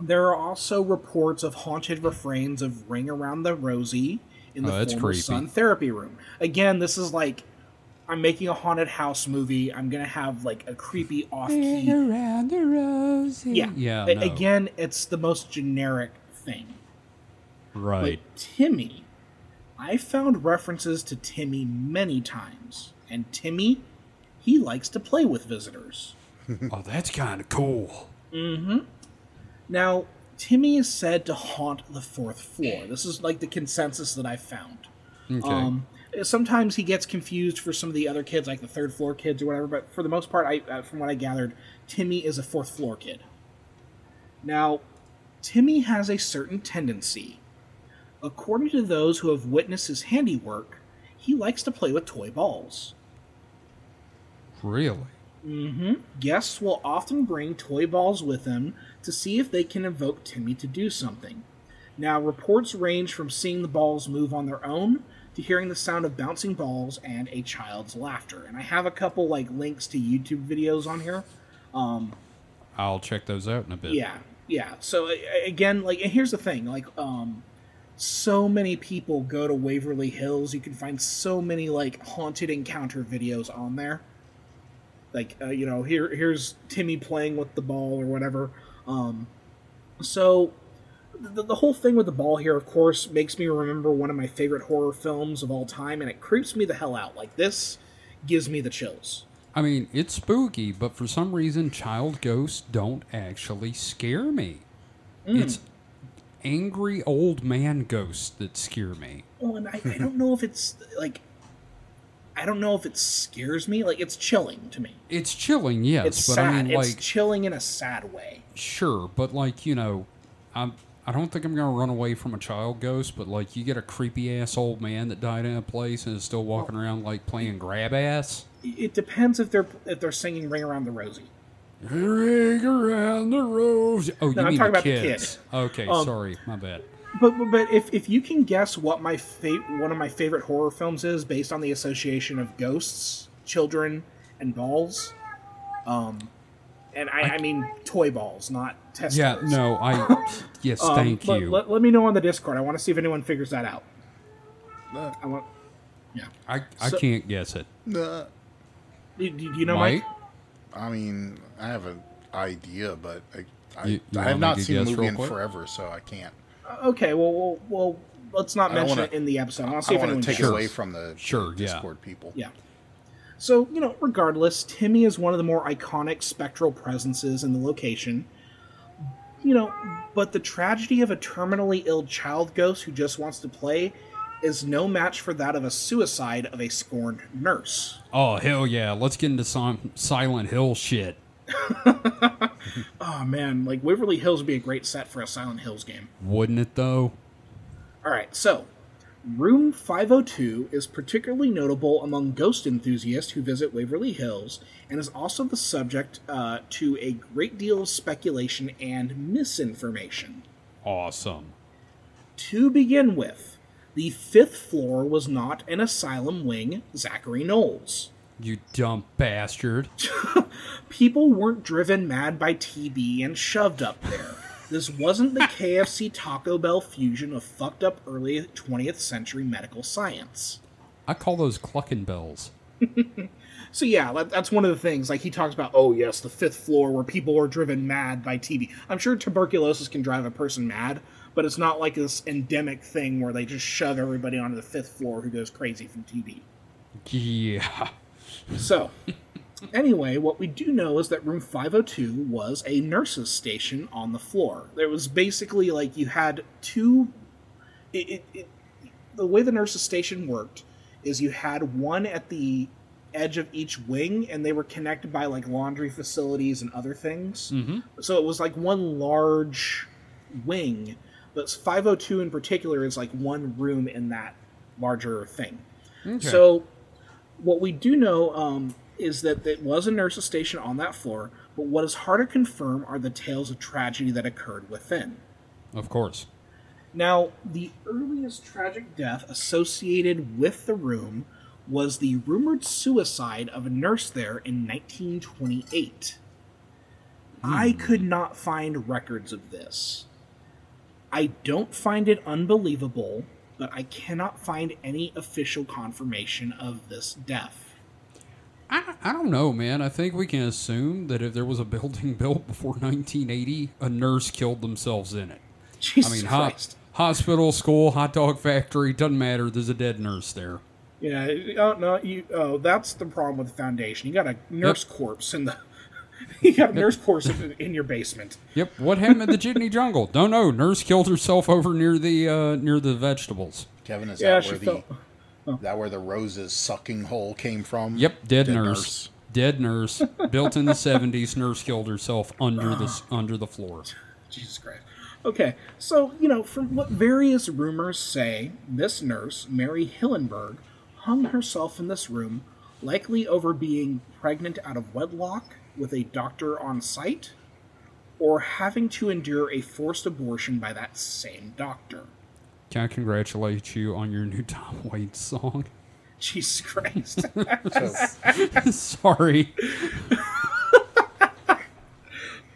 There are also reports of haunted refrains of Ring Around the Rosie, in the former Sun therapy room. Again, this is like, I'm making a haunted house movie. I'm going to have, like, a creepy off-key. Around the Rosie. Yeah. No. Again, it's the most generic thing. Right. But Timmy, I found references to Timmy many times. And Timmy, he likes to play with visitors. Oh, that's kind of cool. Mm-hmm. Now... Timmy is said to haunt the fourth floor. This is, like, the consensus that I found. Okay. Sometimes he gets confused for some of the other kids, like the third floor kids or whatever, but for the most part, from what I gathered, Timmy is a fourth floor kid. Now, Timmy has a certain tendency. According to those who have witnessed his handiwork, he likes to play with toy balls. Really? Mm-hmm. Guests will often bring toy balls with them to see if they can evoke Timmy to do something. Now, reports range from seeing the balls move on their own to hearing the sound of bouncing balls and a child's laughter. And I have a couple, like, links to YouTube videos on here. I'll check those out in a bit. Yeah. So, again, like, and here's the thing. Like, so many people go to Waverly Hills. You can find so many, like, haunted encounter videos on there. Like, you know, here's Timmy playing with the ball or whatever. So the whole thing with the ball here, of course, makes me remember one of my favorite horror films of all time, and it creeps me the hell out. Like, this gives me the chills. I mean, it's spooky, but for some reason, child ghosts don't actually scare me. It's angry old man ghosts that scare me. Well, and I don't know if it's, like... I don't know if it scares me. Like, it's chilling to me. It's chilling, yes. It's but sad. I mean, like, it's chilling in a sad way. Sure, but, like, you know, I don't think I'm going to run away from a child ghost, but, like, you get a creepy-ass old man that died in a place and is still walking around, like, playing grab-ass. It depends if they're singing Ring Around the Rosie. Ring around the rose. Oh, you no, mean I'm talking the kids. About the kid. Okay, sorry, my bad. But if you can guess what one of my favorite horror films is based on the association of ghosts, children, and balls, and I mean toy balls, not testicles. Yeah, no, yes, thank you. Let me know on the Discord. I want to see if anyone figures that out. Yeah, I can't guess it. Do you know, Mike? I mean, I have an idea, but I have not seen the movie in forever, so I can't. Okay, well, let's not mention it in the episode. I'll see if anyone takes away from the Discord people. Yeah. So, regardless, Timmy is one of the more iconic spectral presences in the location. But the tragedy of a terminally ill child ghost who just wants to play is no match for that of a suicide of a scorned nurse. Oh, hell yeah. Let's get into some Silent Hill shit. Oh, man. Like, Waverly Hills would be a great set for a Silent Hills game. Wouldn't it, though? All right, so Room 502 is particularly notable among ghost enthusiasts who visit Waverly Hills and is also the subject to a great deal of speculation and misinformation. Awesome. To begin with, the fifth floor was not an asylum wing, Zachary Knowles. You dumb bastard. People weren't driven mad by TB and shoved up there. This wasn't the KFC Taco Bell fusion of fucked up early 20th century medical science. I call those clucking bells. So yeah, that's one of the things. Like he talks about, oh yes, the fifth floor where people were driven mad by TB. I'm sure tuberculosis can drive a person mad, but it's not like this endemic thing where they just shove everybody onto the fifth floor who goes crazy from TB. Yeah. So, anyway, what we do know is that room 502 was a nurse's station on the floor. There was basically, like, you had two... the way the nurse's station worked is you had one at the edge of each wing, and they were connected by, like, laundry facilities and other things. Mm-hmm. So it was, like, one large wing, but 502 in particular is, like, one room in that larger thing. Okay. So what we do know is that it was a nurse's station on that floor, but what is hard to confirm are the tales of tragedy that occurred within. Of course. Now, the earliest tragic death associated with the room was the rumored suicide of a nurse there in 1928. I could not find records of this. I don't find it unbelievable, but I cannot find any official confirmation of this death. I don't know, man. I think we can assume that if there was a building built before 1980, a nurse killed themselves in it. Jesus Christ. Hospital, school, hot dog factory, doesn't matter. There's a dead nurse there. Yeah, that's the problem with the foundation. You got a nurse corpse in the... You got a nurse corpse in your basement. Yep. What happened in the Jitney Jungle? Don't know. Nurse killed herself over near the vegetables. Kevin, is that where the Rose's sucking hole came from? Yep. Dead nurse. Dead nurse. Built in the 70s. Nurse killed herself under the floor. Jesus Christ. Okay. So, from what various rumors say, this nurse, Mary Hillenberg, hung herself in this room, likely over being pregnant out of wedlock with a doctor on site, or having to endure a forced abortion by that same doctor. Can I congratulate you on your new Tom Waits song? Jesus Christ. Sorry.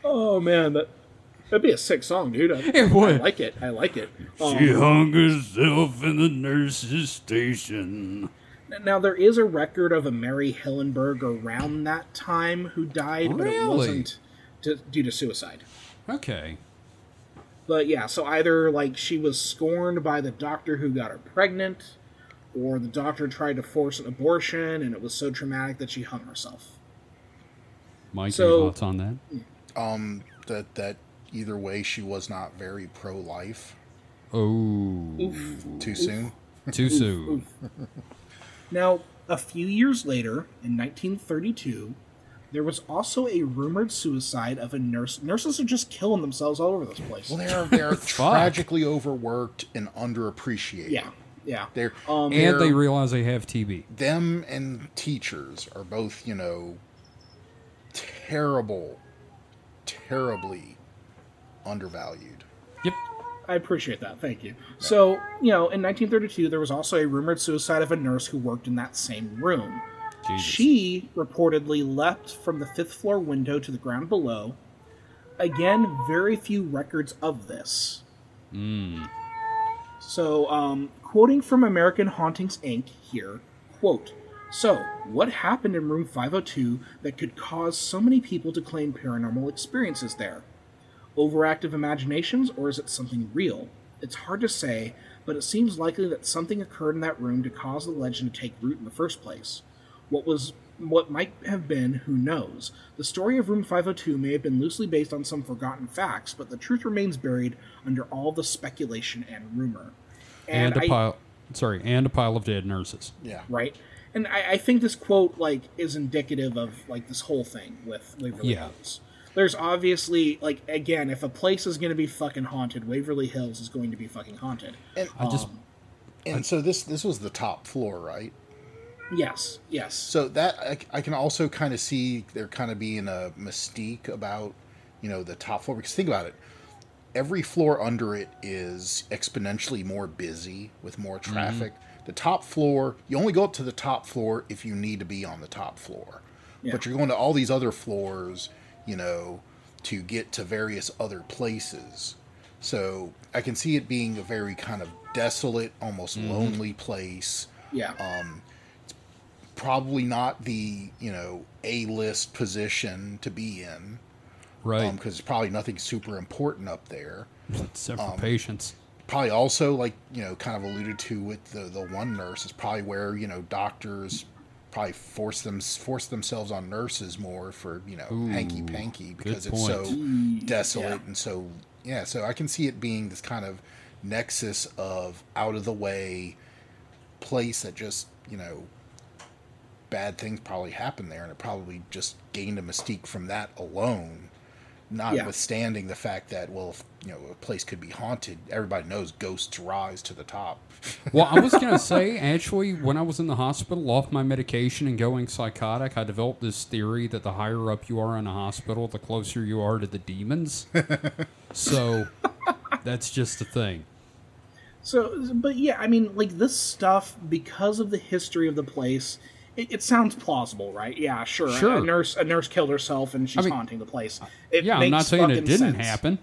Oh, man. That'd be a sick song, dude. It would. I like it. She hung herself in the nurse's station. Now, there is a record of a Mary Hillenberg around that time who died, really? But it wasn't due to suicide. Okay. But yeah, so either like she was scorned by the doctor who got her pregnant, or the doctor tried to force an abortion, and it was so traumatic that she hung herself. Mike, any thoughts on that? That either way, she was not very pro-life. Oh. Oof. Too soon. Oof. Now, a few years later, in 1932, there was also a rumored suicide of a nurse. Nurses are just killing themselves all over this place. Well, they're tragically overworked and underappreciated. Yeah. They're and they realize they have TB. Them and teachers are both, terrible terribly undervalued. Yep. I appreciate that. Thank you. Yeah. So, in 1932, there was also a rumored suicide of a nurse who worked in that same room. Jesus. She reportedly leapt from the 5th floor window to the ground below. Again, very few records of this. So, quoting from American Hauntings, Inc. here, quote, "So, what happened in room 502 that could cause so many people to claim paranormal experiences there? Overactive imaginations, or is it something real? It's hard to say, but it seems likely that something occurred in that room to cause the legend to take root in the first place. What might have been, who knows? The story of Room 502 may have been loosely based on some forgotten facts, but the truth remains buried under all the speculation and rumor." And a pile of dead nurses. Yeah. Right? And I think this quote, is indicative of, this whole thing with Waverly Hills. There's obviously, again, if a place is going to be fucking haunted, Waverly Hills is going to be fucking haunted. And, so this was the top floor, right? Yes. So that I can also kind of see there kind of being a mystique about, the top floor. Because think about it. Every floor under it is exponentially more busy with more traffic. Mm-hmm. The top floor, you only go up to the top floor if you need to be on the top floor. Yeah. But you're going to all these other floors, to get to various other places. So I can see it being a very kind of desolate, almost lonely place. Yeah. Probably not the A-list position to be in, right? Because there's probably nothing super important up there except for patients. Probably also kind of alluded to with the one nurse is probably where doctors probably force themselves on nurses more for hanky panky because it's so desolate and so So I can see it being this kind of nexus of out of the way place that just bad things probably happened there, and it probably just gained a mystique from that alone, notwithstanding the fact that, a place could be haunted. Everybody knows ghosts rise to the top. Well, I was going to say, actually, when I was in the hospital off my medication and going psychotic, I developed this theory that the higher up you are in a hospital, the closer you are to the demons. So that's just the thing. So, but yeah, I mean, this stuff, because of the history of the place... It sounds plausible, right? Yeah, sure. A nurse killed herself, and she's haunting the place. I'm not saying it didn't happen.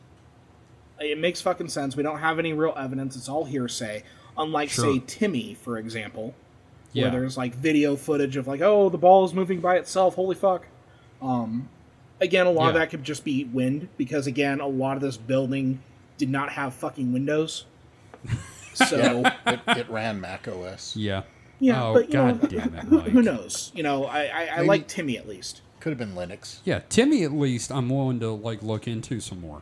It makes fucking sense. We don't have any real evidence. It's all hearsay. Unlike, say, Timmy, for example, where there's, video footage of, the ball is moving by itself. Holy fuck. Again, a lot of that could just be wind, because, again, a lot of this building did not have fucking windows. So it ran Mac OS. Yeah. Yeah, oh, but, damn it, who knows? I like Timmy at least. Could have been Linux. Yeah, Timmy at least I'm willing to, look into some more.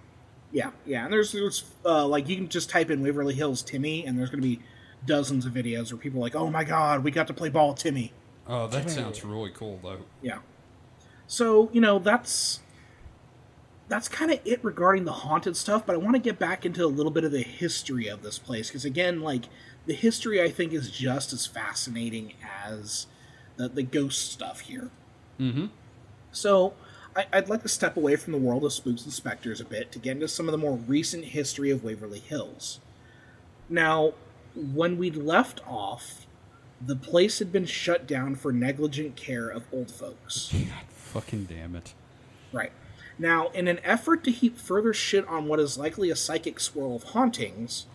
Yeah, and there's you can just type in Waverly Hills Timmy, and there's going to be dozens of videos where people are like, oh my god, we got to play ball Timmy. Oh, that sounds really cool, though. Yeah. So, that's kind of it regarding the haunted stuff, but I want to get back into a little bit of the history of this place, because, again, the history, I think, is just as fascinating as the ghost stuff here. Mm-hmm. So, I'd like to step away from the world of spooks and specters a bit to get into some of the more recent history of Waverly Hills. Now, when we left off, the place had been shut down for negligent care of old folks. God fucking damn it. Right. Now, in an effort to heap further shit on what is likely a psychic swirl of hauntings...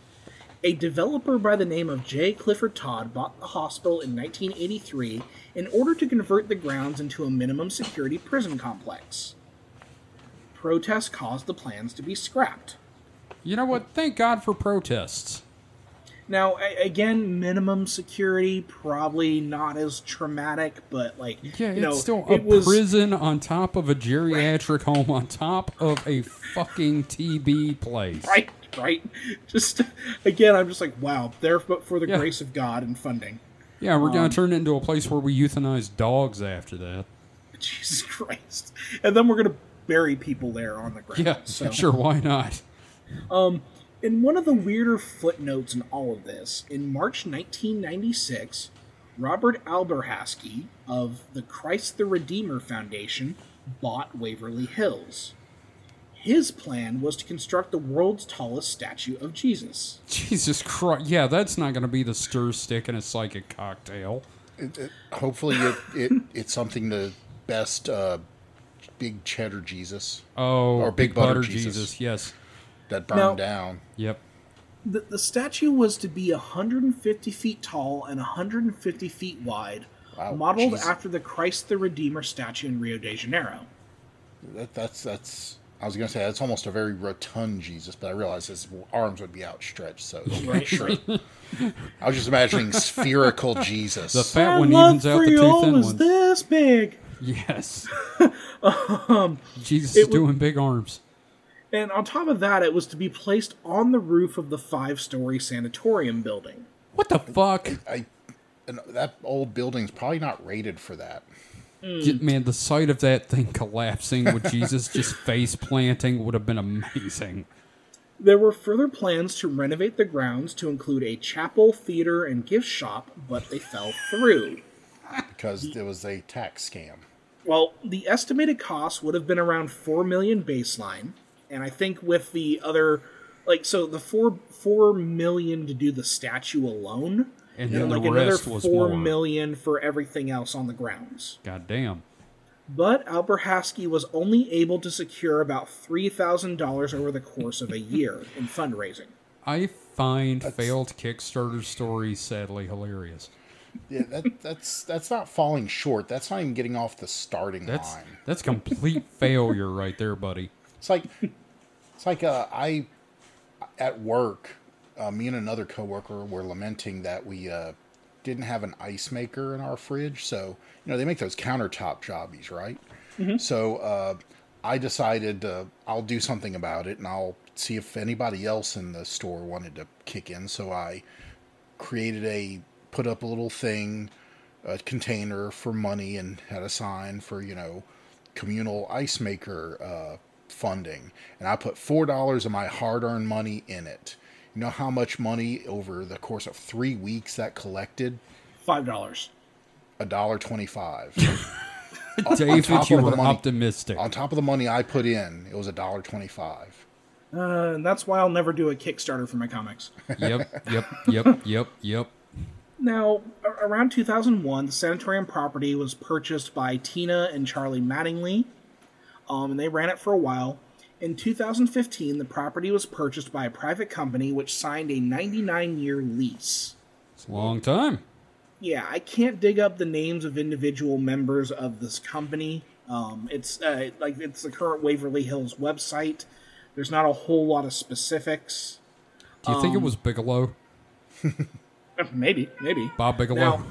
A developer by the name of J. Clifford Todd bought the hospital in 1983 in order to convert the grounds into a minimum security prison complex. Protests caused the plans to be scrapped. You know what? Thank God for protests. Now, again, minimum security, probably not as traumatic, but, it's still a prison on top of a geriatric home on top of a fucking TB place. Right? Just, again, I'm just wow, there but for the grace of God and funding. Yeah, we're going to turn it into a place where we euthanize dogs after that. Jesus Christ. And then we're going to bury people there on the ground. Yeah, so. Sure, why not? In one of the weirder footnotes in all of this, in March 1996, Robert Alberhasky of the Christ the Redeemer Foundation bought Waverly Hills. His plan was to construct the world's tallest statue of Jesus. Jesus Christ. Yeah, that's not going to be the stir stick in a psychic cocktail. Hopefully it's something the best big cheddar Jesus. Oh, or big butter Jesus. Yes. That burned down. Yep. The statue was to be 150 feet tall and 150 feet wide, modeled after the Christ the Redeemer statue in Rio de Janeiro. That's I was going to say, that's almost a very rotund Jesus, but I realized his arms would be outstretched, so it's right. Sure. I was just imagining spherical Jesus. The fat one evens out the two thin ones. This big. Yes. Jesus is doing big arms. And on top of that, it was to be placed on the roof of the 5-story sanatorium building. What the fuck? That old building's probably not rated for that. Mm. Man, the sight of that thing collapsing with Jesus just face planting would have been amazing. There were further plans to renovate the grounds to include a chapel, theater, and gift shop, but they fell through. Because it was a tax scam. Well, the estimated cost would have been around $4 million baseline, and I think with the other, the $4 million to do the statue alone... And then the rest another $4 million for everything else on the grounds. God damn. But Alberhaski was only able to secure about $3,000 over the course of a year in fundraising. I find failed Kickstarter stories sadly hilarious. Yeah, that's not falling short. That's not even getting off the starting line. That's complete failure right there, buddy. It's like I at work. Me and another coworker were lamenting that we didn't have an ice maker in our fridge. So, they make those countertop jobbies, right? Mm-hmm. So I decided I'll do something about it, and I'll see if anybody else in the store wanted to kick in. So I put up a little thing, a container for money, and had a sign for, communal ice maker funding. And I put $4 of my hard-earned money in it. You know how much money over the course of 3 weeks that collected? $5. $1.25. David, you were optimistic. On top of the money I put in, it was $1.25. And that's why I'll never do a Kickstarter for my comics. Yep. Now, around 2001, the sanatorium property was purchased by Tina and Charlie Mattingly, and they ran it for a while. In 2015, the property was purchased by a private company which signed a 99-year lease. It's a long time. Yeah, I can't dig up the names of individual members of this company. It's the current Waverly Hills website. There's not a whole lot of specifics. Do you think it was Bigelow? Maybe. Bob Bigelow.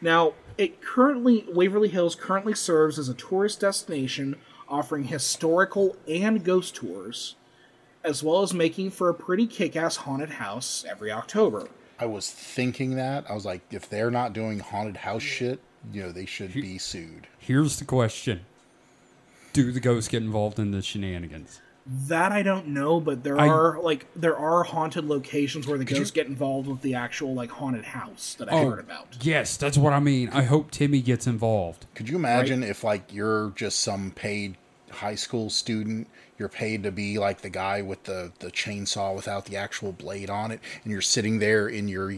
Now, Waverly Hills currently serves as a tourist destination, offering historical and ghost tours, as well as making for a pretty kick-ass haunted house every October. I was thinking that. I was like, if they're not doing haunted house shit, they should be sued. Here's the question. Do the ghosts get involved in the shenanigans? That I don't know, but there are haunted locations where the ghosts get involved with the actual haunted house that I heard about. Yes, that's what I mean. I hope Timmy gets involved. Could you imagine if you're just some paid high school student, you're paid to be the guy with the chainsaw without the actual blade on it, and you're sitting there in your,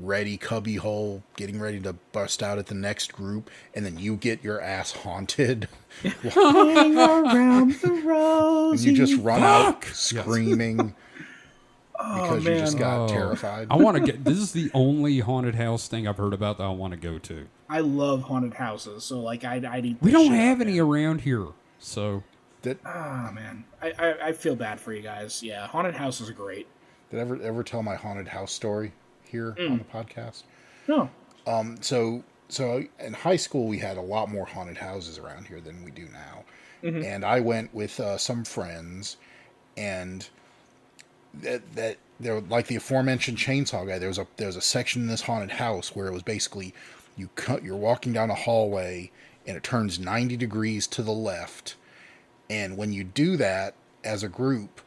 ready cubby hole, getting ready to bust out at the next group, and then you get your ass haunted. Hang around the rosy. And you just run out screaming because you just got terrified. I want to this is the only haunted house thing I've heard about that I want to go to. I love haunted houses, so I need. We don't have any around here. So I feel bad for you guys. Yeah, haunted houses are great. Did I ever tell my haunted house story here on the podcast? No. So in high school we had a lot more haunted houses around here than we do now, and I went with some friends, and that there, like the aforementioned chainsaw guy, there was a section in this haunted house where it was basically you're walking down a hallway, and it turns 90 degrees to the left. And when you do that as a group,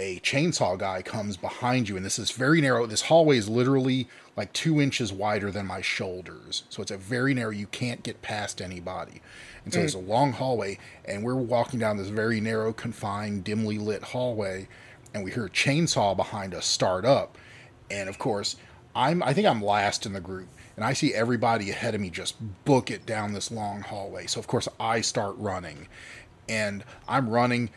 a chainsaw guy comes behind you, and this is very narrow. This hallway is literally like 2 inches wider than my shoulders, so it's a very narrow, you can't get past anybody. And so It's a long hallway, and we're walking down this very narrow, confined, dimly lit hallway, and we hear a chainsaw behind us start up. And of course, I think I'm last in the group, and I see everybody ahead of me just book it down this long hallway. So of course I start running, and I'm running,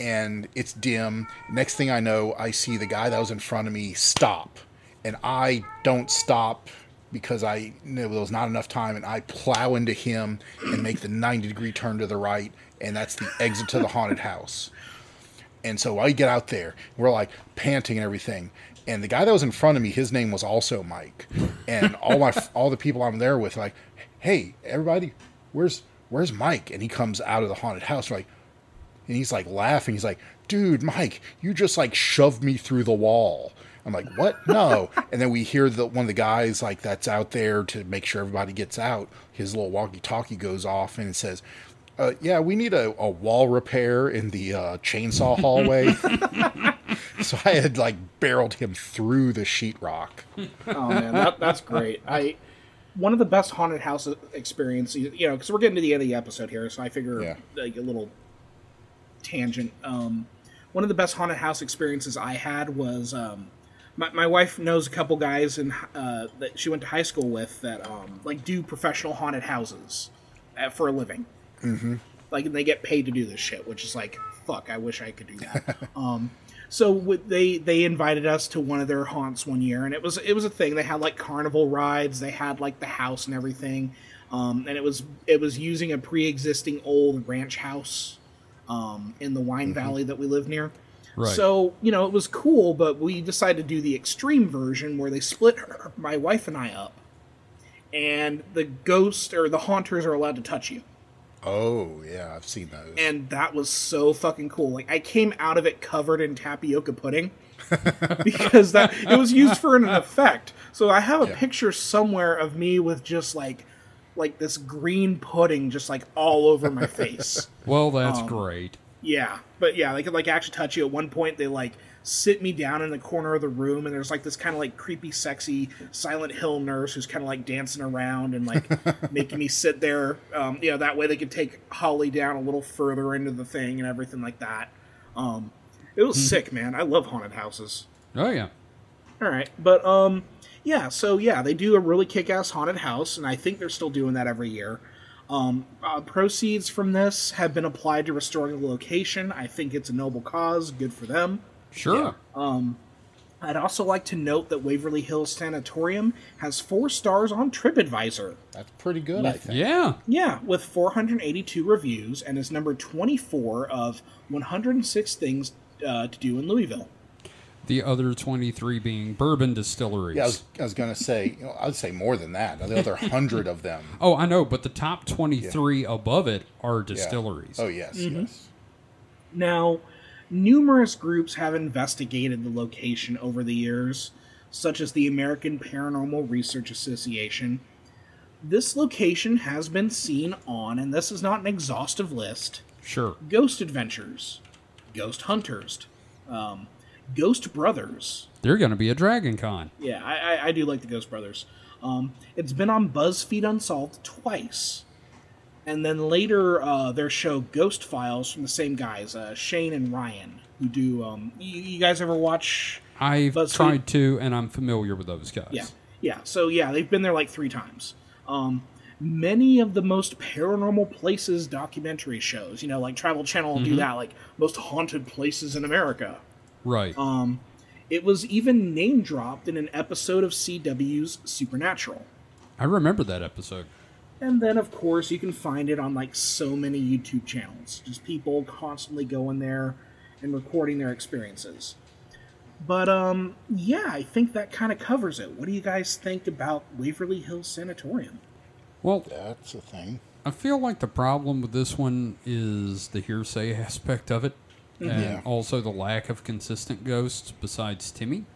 and it's dim. Next thing I know, I see the guy that was in front of me stop, and I don't stop because I knew there was not enough time, and I plow into him and make the 90-degree turn to the right, and that's the exit to the haunted house. And so I get out there, we're like panting and everything, and the guy that was in front of me, his name was also Mike, and all the people I'm there with are like, hey everybody, where's Mike? And he comes out of the haunted house, we're like, and he's like laughing. He's like, dude, Mike, you just like shoved me through the wall. I'm like, what? No. And then we hear one of the guys like that's out there to make sure everybody gets out, his little walkie-talkie goes off and it says, yeah, we need a wall repair in the chainsaw hallway. So I had like barreled him through the sheetrock. Oh man, that's great. One of the best haunted house experiences, you know, because we're getting to the end of the episode here, so I figure like a little tangent. One of the best haunted house experiences I had was my wife knows a couple guys in that she went to high school with that like do professional haunted houses for a living. Mm-hmm. Like, and they get paid to do this shit, which is like, fuck, I wish I could do that. So they invited us to one of their haunts one year, and it was a thing. They had like carnival rides, they had like the house and everything, and it was using a pre-existing old ranch house in the wine valley that we live near. Right. So, you know, it was cool, but we decided to do the extreme version where they split my wife and I up, and the ghosts or the haunters are allowed to touch you. Oh, yeah, I've seen those. And that was so fucking cool. Like, I came out of it covered in tapioca pudding because it was used for an effect. So I have a picture somewhere of me with just, like this green pudding just, like, all over my face. Well, that's great. Yeah, but, yeah, they could, like, actually touch you. At one point, they, like, sit me down in the corner of the room, and there's, like, this kind of, like, creepy, sexy Silent Hill nurse who's kind of, like, dancing around and, like, making me sit there. You know, that way they could take Holly down a little further into the thing and everything like that. It was sick, man. I love haunted houses. Oh, yeah. All right. But, yeah, so, yeah, they do a really kick-ass haunted house, and I think they're still doing that every year. Proceeds from this have been applied to restoring the location. I think it's a noble cause. Good for them. Sure. Yeah. I'd also like to note that Waverly Hills Sanatorium has 4 stars on TripAdvisor. That's pretty good, I think. Yeah. Yeah, with 482 reviews, and is number 24 of 106 things to do in Louisville. The other 23 being bourbon distilleries. Yeah, I was going to say, you know, I'd say more than that. The other 100 of them. Oh, I know, but the top 23 above it are distilleries. Yeah. Oh, yes, yes. Now, numerous groups have investigated the location over the years, such as the American Paranormal Research Association. This location has been seen on, and this is not an exhaustive list, sure, Ghost Adventures, Ghost Hunters, Ghost Brothers. They're going to be a Dragon Con. Yeah, I do like the Ghost Brothers. It's been on BuzzFeed Unsolved twice. And then later, their show Ghost Files from the same guys, Shane and Ryan, who do... you guys ever watch BuzzFeed? I've tried to, and I'm familiar with those guys. Yeah, yeah. So, yeah, they've been there like 3 times. Many of the most paranormal places documentary shows, you know, like Travel Channel will do that, like most haunted places in America. Right. It was even name-dropped in an episode of CW's Supernatural. I remember that episode. And then, of course, you can find it on, like, so many YouTube channels. Just people constantly going there and recording their experiences. But, yeah, I think that kind of covers it. What do you guys think about Waverly Hills Sanatorium? Well, that's a thing. I feel like the problem with this one is the hearsay aspect of it. And also the lack of consistent ghosts besides Timmy.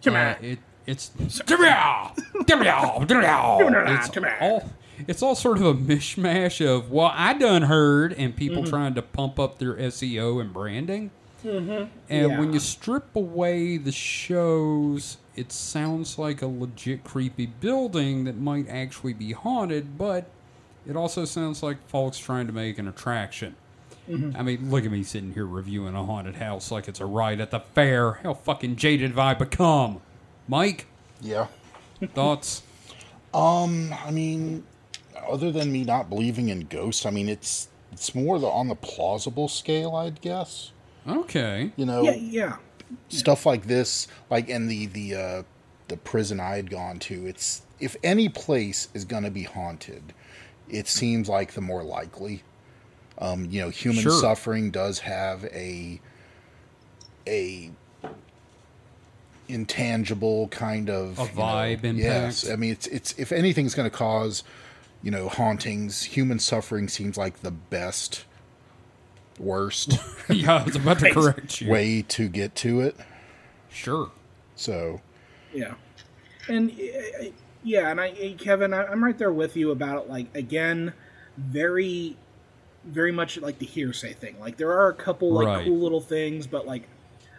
Timmy! It's Timmy! Timmy! Timmy! It's all sort of a mishmash of, well, I done heard, and people trying to pump up their SEO and branding. Mm-hmm. And when you strip away the shows, it sounds like a legit creepy building that might actually be haunted, but it also sounds like folks trying to make an attraction. Mm-hmm. I mean, look at me sitting here reviewing a haunted house like it's a ride at the fair. How fucking jaded have I become? Mike? Yeah. Thoughts? I mean, other than me not believing in ghosts, I mean, it's more on the plausible scale, I'd guess. Okay. You know, stuff like this, like in the prison I had gone to, it's, if any place is going to be haunted, it seems like the more likely. You know, human suffering does have a intangible kind of a vibe impact. Yes, I mean, it's if anything's going to cause, you know, hauntings, human suffering seems like the best. Worst. Yeah, I was about to correct you. Way to get to it. Sure. So. Yeah. And, Kevin, I'm right there with you about it. Like, again, very, very much like the hearsay thing. Like, there are a couple, like, cool little things, but, like,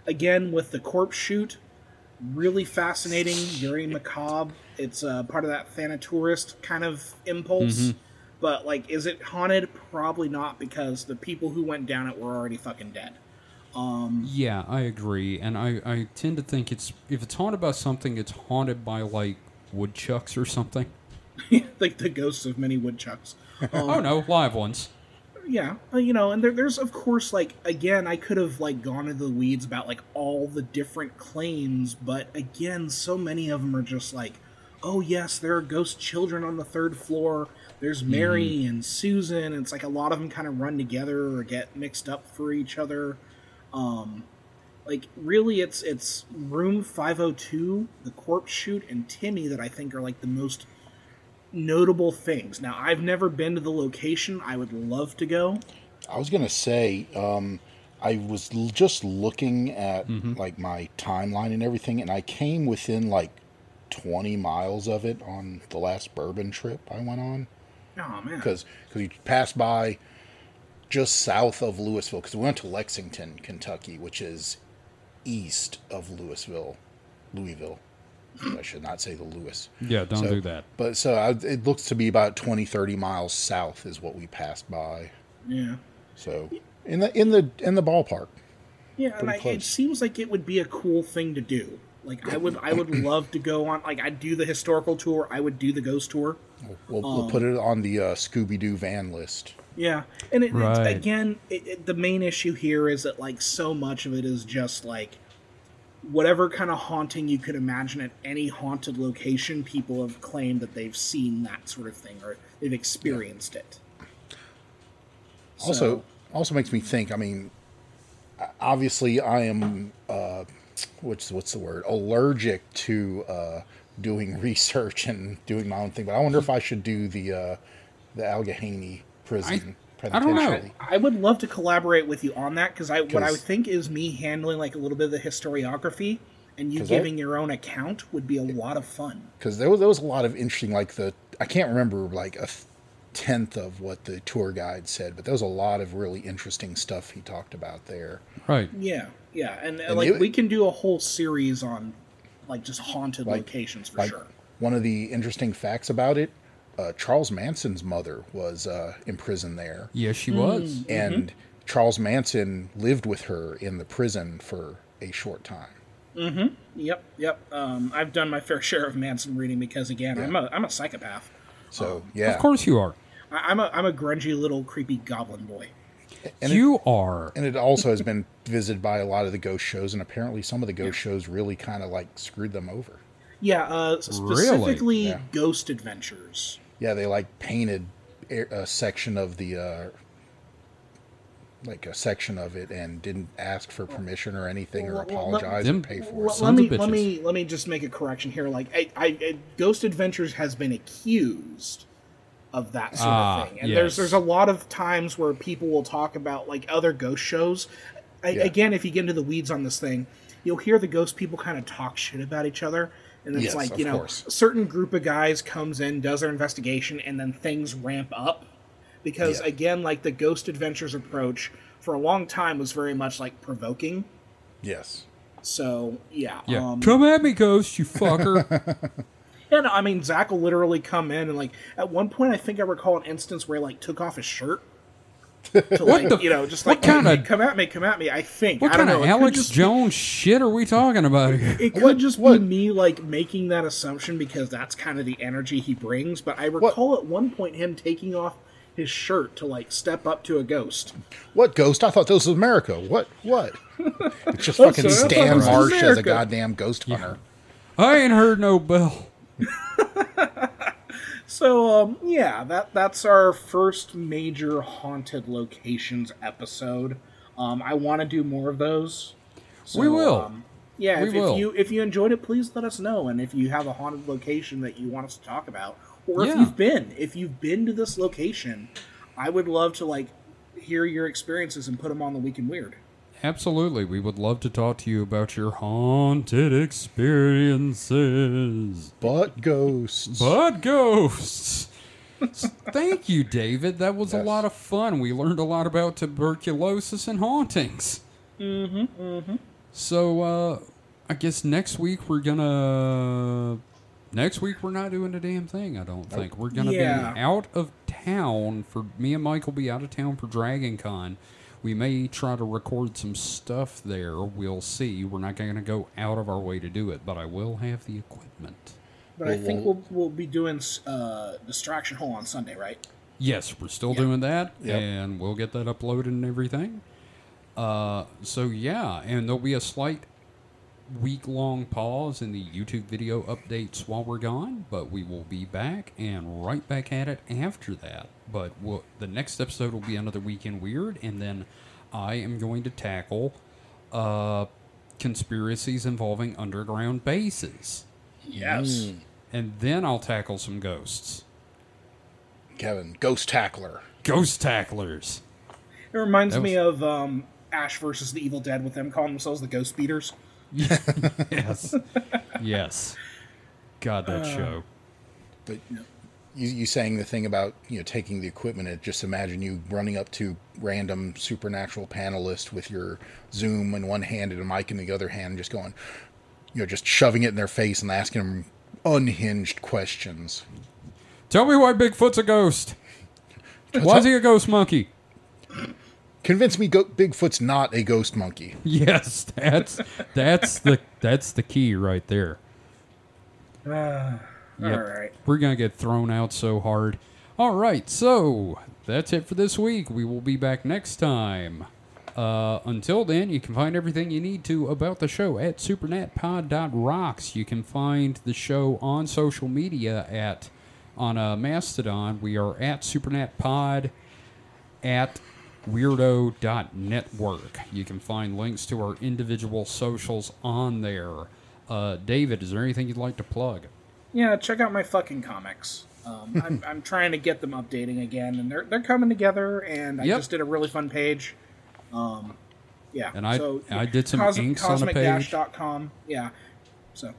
again, with the corpse shoot, really fascinating, very macabre. It's part of that Thanatourist kind of impulse. Mm-hmm. But, like, is it haunted? Probably not, because the people who went down it were already fucking dead. Yeah, I agree. And I tend to think if it's haunted by something, it's haunted by, like, woodchucks or something. Like the ghosts of many woodchucks. Oh, no, live ones. Yeah, you know, and there's, of course, like, again, I could have, like, gone into the weeds about, like, all the different claims. But, again, so many of them are just like, oh, yes, there are ghost children on the third floor. There's Mary and Susan. It's like a lot of them kind of run together or get mixed up for each other. Like, really, it's Room 502, the corpse shoot, and Timmy that I think are, like, the most notable things. Now, I've never been to the location. I would love to go. I was going to say, I was just looking at, like, my timeline and everything, and I came within, like, 20 miles of it on the last bourbon trip I went on. Oh, man. Because you passed by just south of Louisville, because we went to Lexington, Kentucky, which is east of Louisville. I should not say the Louis. Yeah, don't do that. But it looks to be about 20, 30 miles south is what we passed by. Yeah. So in the ballpark. Yeah, and it seems like it would be a cool thing to do. Like, I would love to go on. Like, I'd do the historical tour. I would do the ghost tour. We'll put it on the Scooby-Doo van list. Yeah, and it's, again, the main issue here is that, like, so much of it is just like whatever kind of haunting you could imagine at any haunted location. People have claimed that they've seen that sort of thing or they've experienced it. Also makes me think. I mean, obviously, I am. What's the word? Allergic to doing research and doing my own thing. But I wonder if I should do the Allegheny prison presentation. I don't know. I would love to collaborate with you on that, because what I would think is me handling, like, a little bit of the historiography and you giving your own account would be a lot of fun. Because there was a lot of interesting, like, I can't remember, like, a tenth of what the tour guide said, but there was a lot of really interesting stuff he talked about there. Right. Yeah. Yeah, and like we can do a whole series on, like, just haunted locations for sure. One of the interesting facts about it, Charles Manson's mother was imprisoned there. Yes, she was. And Charles Manson lived with her in the prison for a short time. Mm-hmm. Yep. I've done my fair share of Manson reading because, again, I'm a psychopath. So of course you are. I'm a grungy little creepy goblin boy. And you are. And it also has been visited by a lot of the ghost shows, and apparently some of the ghost shows really kind of, like, screwed them over. Yeah, specifically Ghost Adventures. Yeah, they, like, painted a section of the, like, a section of it and didn't ask for permission or anything or apologize and pay for it. Let me just make a correction here. Like, Ghost Adventures has been accused of that sort of thing. And there's a lot of times where people will talk about, like, other ghost shows. Again, if you get into the weeds on this thing, you'll hear the ghost people kind of talk shit about each other. And it's like, you know, a certain group of guys comes in, does their investigation, and then things ramp up. Because, again, like the Ghost Adventures approach for a long time was very much like provoking. Yes. So, yeah. Come at me, Ghost, you fucker. Yeah, no, I mean, Zach will literally come in and, like, at one point, I think I recall an instance where he, like, took off his shirt. To, like, you know, just like, come at me, I think. What kind of Alex Jones shit are we talking about here? It could just be me, like, making that assumption because that's kind of the energy he brings. But I recall at one point him taking off his shirt to, like, step up to a ghost. What ghost? I thought this was America. What? It's just fucking Stan Marsh as a goddamn ghost hunter. Yeah. I ain't heard no bell. So, that's our first major haunted locations episode. I want to do more of those. So, we will. If you enjoyed it, please let us know. And if you have a haunted location that you want us to talk about, or if you've been to this location, I would love to like hear your experiences and put them on the Week in Weird. Absolutely. We would love to talk to you about your haunted experiences. But ghosts. Thank you, David. That was a lot of fun. We learned a lot about tuberculosis and hauntings. Mm-hmm, mm-hmm. So, I guess next week we're not doing a damn thing, I don't think. We're going to be out of town for... Me and Mike will be out of town for Dragon Con. We may try to record some stuff there. We'll see. We're not going to go out of our way to do it, but I will have the equipment. But I think we'll be doing Distraction Hole on Sunday, right? Yes, we're still doing that, and we'll get that uploaded and everything. And there'll be a slight week-long pause in the YouTube video updates while we're gone, but we will be back and right back at it after that. But the next episode will be another Week in Weird, and then I am going to tackle conspiracies involving underground bases. Yes. And then I'll tackle some ghosts. Kevin, ghost tackler. Ghost tacklers. It reminds me of Ash versus the Evil Dead, with them calling themselves the Ghost Beaters. Yes. God, that show. But you saying the thing about taking the equipment, and just imagine you running up to random supernatural panelists with your Zoom in one hand and a mic in the other hand, and just going, just shoving it in their face and asking them unhinged questions. Tell me why Bigfoot's a ghost. Why is he a ghost monkey? Convince me Bigfoot's not a ghost monkey. Yes, that's the key right there. All right. We're going to get thrown out so hard. All right, so that's it for this week. We will be back next time. Until then, you can find everything you need to about the show at supernatpod.rocks. You can find the show on social media on Mastodon. We are at supernatpod at weirdo.network. You can find links to our individual socials on there. David, is there anything you'd like to plug? Yeah, check out my fucking comics. I'm trying to get them updating again, and they're coming together, and I just did a really fun page. And I did some inks on a page. Cosmic-dash.com. Yeah. So.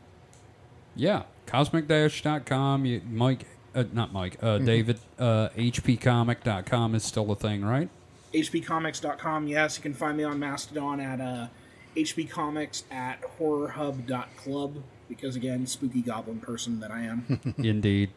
Yeah. Cosmic-dash.com. David, hpcomic.com is still a thing, right? hpcomics.com, yes. You can find me on Mastodon at hpcomics at horrorhub.club, because, again, spooky goblin person that I am. Indeed.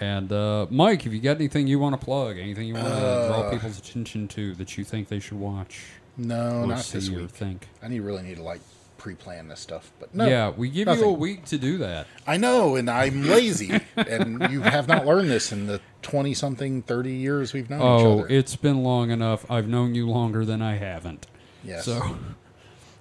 And, Mike, have you got anything you want to plug? Anything you want to draw people's attention to that you think they should watch? No, not this week. Think? I really need to, pre-plan this stuff, but no. Yeah, we give you a week to do that. I know, and I'm lazy, and you have not learned this in the 20-something, 30 years we've known each other. Oh, it's been long enough. I've known you longer than I haven't. Yes. So,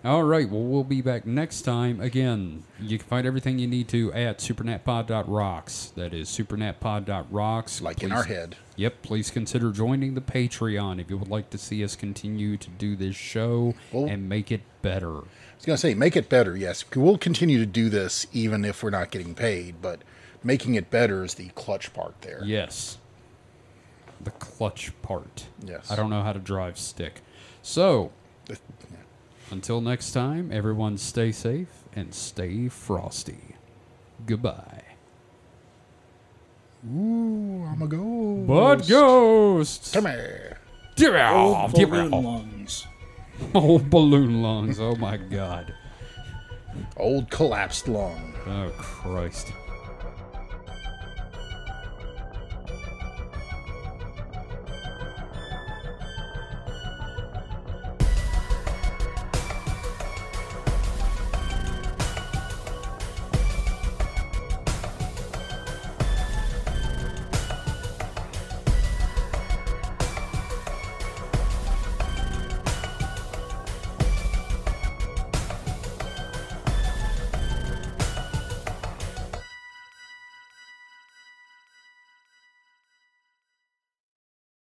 all right, well, we'll be back next time. Again, you can find everything you need to at supernatpod.rocks. That is supernatpod.rocks. Like please, in our head. Yep, please consider joining the Patreon if you would like to see us continue to do this show and make it better. I was going to say, make it better, yes. We'll continue to do this even if we're not getting paid, but making it better is the clutch part there. Yes. The clutch part. Yes. I don't know how to drive stick. So, until next time, everyone stay safe and stay frosty. Goodbye. Ooh, I'm a ghost. But ghosts. Come here. Old balloon lungs. Old balloon lungs. Oh, my God. Old collapsed lung. Oh, Christ.